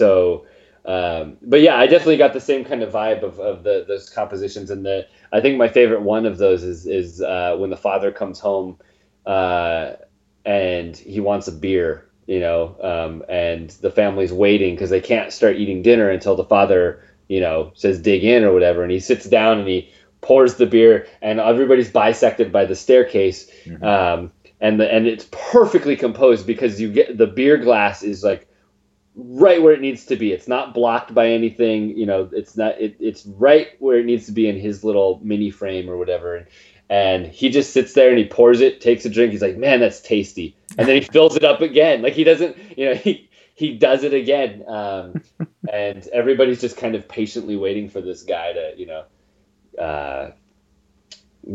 yeah, I definitely got the same kind of vibe of those compositions, and I think my favorite one of those is when the father comes home and he wants a beer, you know, and the family's waiting because they can't start eating dinner until the father, you know, says dig in or whatever, and he sits down and he pours the beer, and everybody's bisected by the staircase. Mm-hmm. And it's perfectly composed because you get the beer glass is like right where it needs to be. It's not blocked by anything, you know, it's right where it needs to be in his little mini frame or whatever. And, And he just sits there and he pours it, takes a drink. He's like, man, that's tasty. And then he fills it up again. Like he doesn't, you know, he does it again. And everybody's just kind of patiently waiting for this guy to, you know,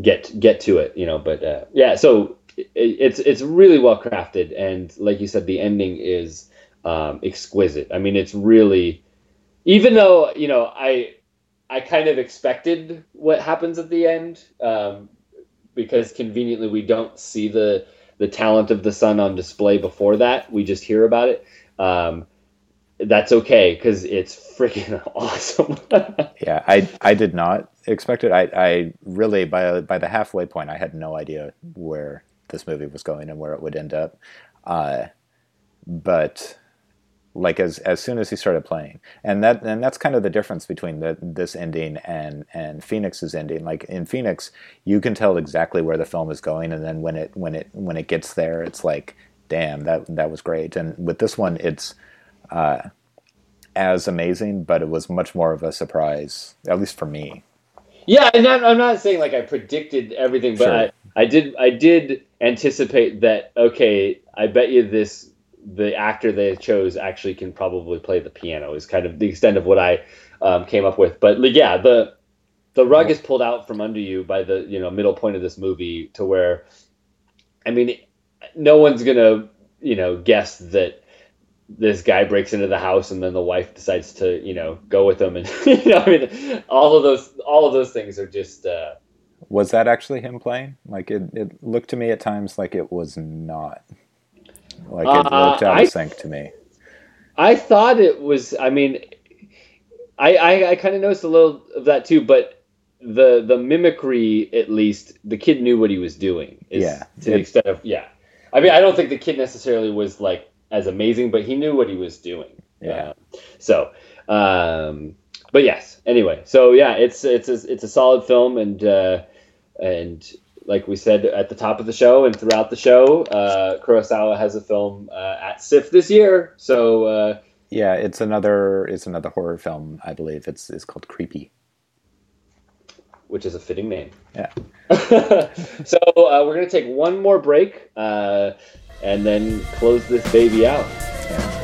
get to it, you know. But yeah, so it's really well crafted. And like you said, the ending is exquisite. I mean, it's really, even though, you know, I kind of expected what happens at the end, because conveniently we don't see the talent of the son on display before that. We just hear about it. That's okay, because it's freaking awesome. Yeah, I did not expect it. I really, by the halfway point, I had no idea where this movie was going and where it would end up. But like as soon as he started playing, and that's kind of the difference between this ending and Phoenix's ending. Like in Phoenix, you can tell exactly where the film is going, and then when it gets there, it's like, damn, that was great. And with this one, it's as amazing, but it was much more of a surprise, at least for me. Yeah, and I'm not saying like I predicted everything, but sure. I did anticipate that. Okay, I bet you this. The actor they chose actually can probably play the piano is kind of the extent of what I came up with. But yeah, the rug is pulled out from under you by the, you know, middle point of this movie, to where, I mean, no one's going to, you know, guess that this guy breaks into the house and then the wife decides to, you know, go with him. And, you know, I mean, all of those things are just, was that actually him playing? Like it looked to me at times like it was not. Like it looked out of sync to me. I thought it was. I mean, I kind of noticed a little of that too. But the mimicry, at least, the kid knew what he was doing. To the extent of I mean, I don't think the kid necessarily was like as amazing, but he knew what he was doing. Yeah. But yes. Anyway, so yeah, it's a solid film, and. Like we said at the top of the show and throughout the show, Kurosawa has a film at SIFF this year. So it's another horror film, I believe. It's called Creepy, which is a fitting name. Yeah. So we're gonna take one more break and then close this baby out. Yeah.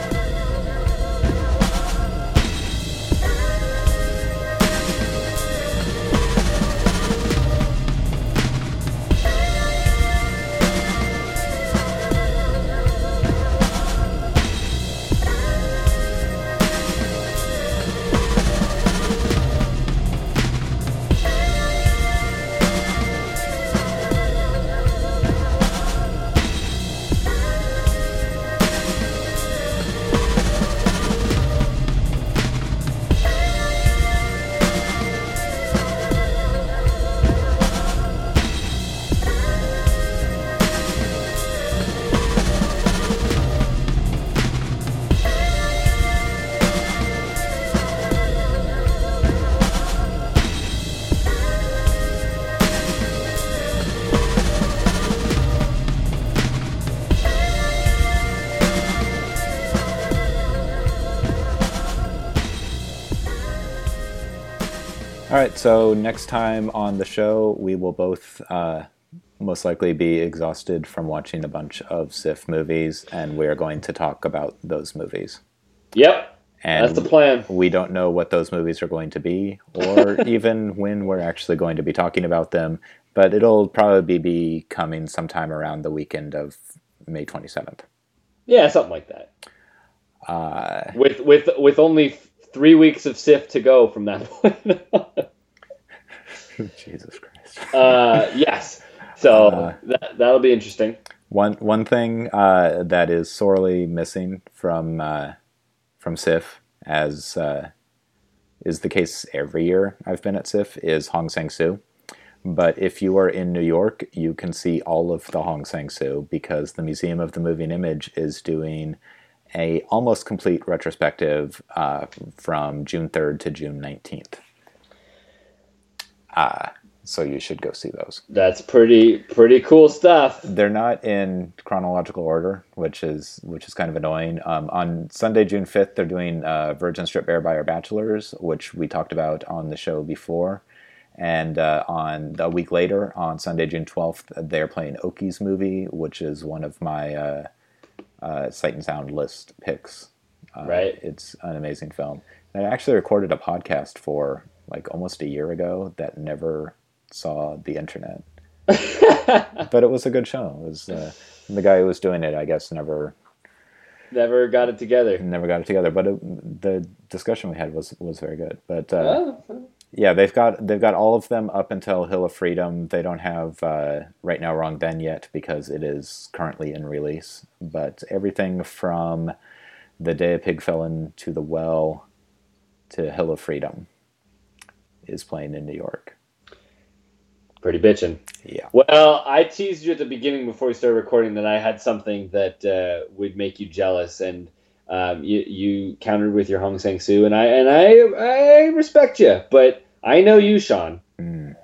All right, so next time on the show, we will both most likely be exhausted from watching a bunch of SIFF movies, and we're going to talk about those movies. Yep, and that's the plan. We don't know what those movies are going to be, or even when we're actually going to be talking about them, but it'll probably be coming sometime around the weekend of May 27th. Yeah, something like that. With only 3 weeks of SIFF to go from that point on. Jesus Christ. Yes. So that'll be interesting. One thing that is sorely missing from SIFF, as is the case every year I've been at SIFF, is Hong Sang-soo. But if you are in New York, you can see all of the Hong Sang-soo, because the Museum of the Moving Image is doing a almost complete retrospective from June 3rd to June 19th. So you should go see those. That's pretty cool stuff. They're not in chronological order, which is kind of annoying. On Sunday, June 5th, they're doing Virgin Strip Bare by Our Bachelors, which we talked about on the show before. And on a week later, on Sunday, June 12th, they're playing Oki's Movie, which is one of my Sight and Sound list picks. Right. It's an amazing film. And I actually recorded a podcast for like almost a year ago that never saw the internet. But it was a good show. It was the guy who was doing it, I guess, never got it together. But the discussion we had was very good. But yeah, they've got all of them up until Hill of Freedom. They don't have Right Now, Wrong Then yet because it is currently in release. But everything from The Day a Pig Fell Into the Well to Hill of Freedom is playing in New York. Pretty bitchin'. Yeah. Well, I teased you at the beginning before we started recording that I had something that would make you jealous, and you countered with your Hong Sang-soo, and I respect you, but I know you, Sean, and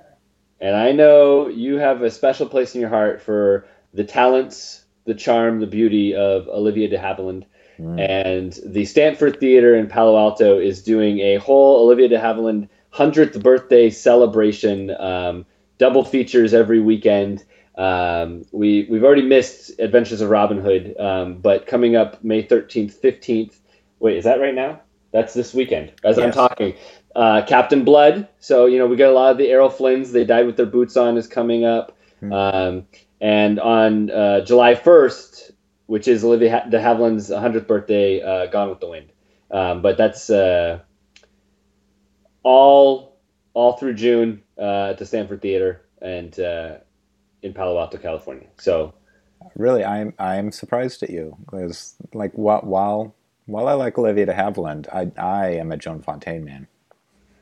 I know you have a special place in your heart for the talents, the charm, the beauty of Olivia de Havilland. And the Stanford Theater in Palo Alto is doing a whole Olivia de Havilland 100th birthday celebration, double features every weekend. We've already missed Adventures of Robin Hood, but coming up May 13th, 15th. Wait, is that right now? That's this weekend as yes. I'm talking. Captain Blood. So, you know, we got a lot of the Errol Flynn's They Died With Their Boots On is coming up. And on July 1st, which is Olivia de Havilland's 100th birthday, Gone with the Wind. But that's all through June at the Stanford Theater and in Palo Alto, California. So, really, I'm surprised at you. Because, like, while I like Olivia de Havilland, I am a Joan Fontaine man.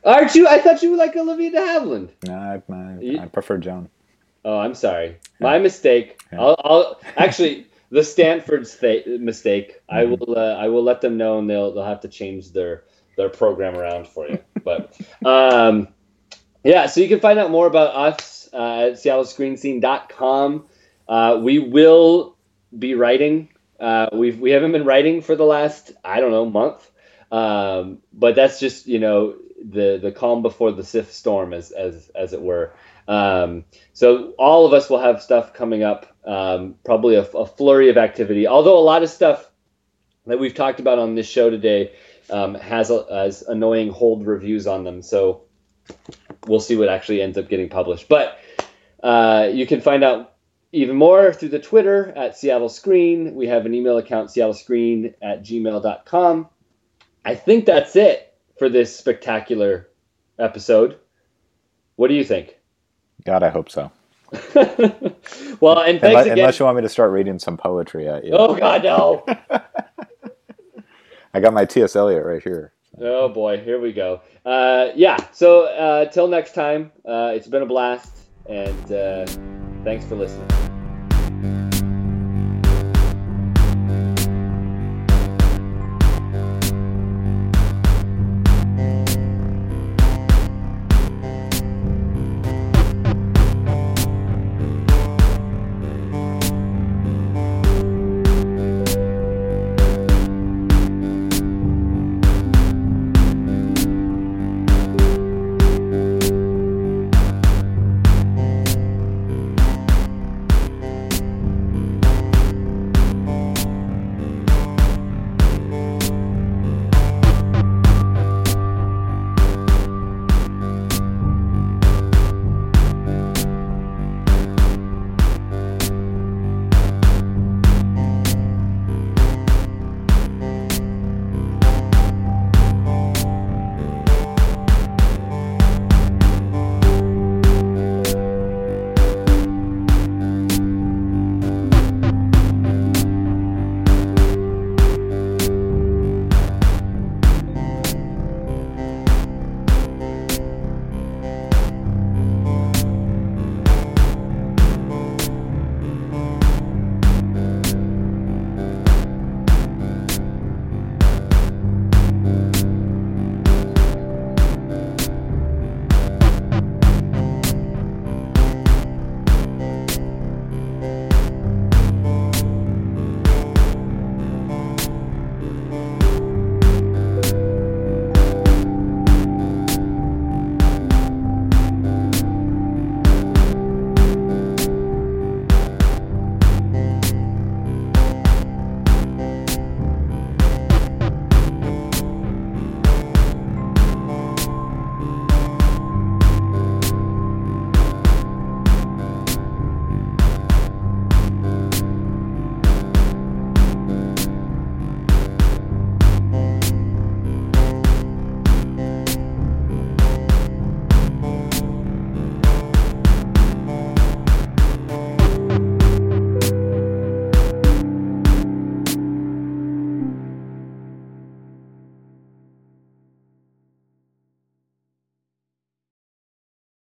Aren't you? I thought you were like Olivia de Havilland. No, I prefer Joan. Oh, I'm sorry. Yeah. My mistake. Yeah. I'll actually. The Stanford's mistake. Mm-hmm. I will let them know, and they'll have to change their program around for you. But yeah, so you can find out more about us at seattlescreenscene.com. We will be writing. We haven't been writing for the last month. But that's just the calm before the Sith storm, as it were. So all of us will have stuff coming up, probably a flurry of activity, although a lot of stuff that we've talked about on this show today has annoying hold reviews on them. So we'll see what actually ends up getting published. But you can find out even more through the Twitter at Seattle Screen. We have an email account, seattlescreen@gmail.com. I think that's it for this spectacular episode. What do you think? God, I hope so. Well, and thanks again. Unless you want me to start reading some poetry at you. Oh, God, no. I got my T.S. Eliot right here. Oh, boy. Here we go. Yeah. So till next time, it's been a blast. And thanks for listening.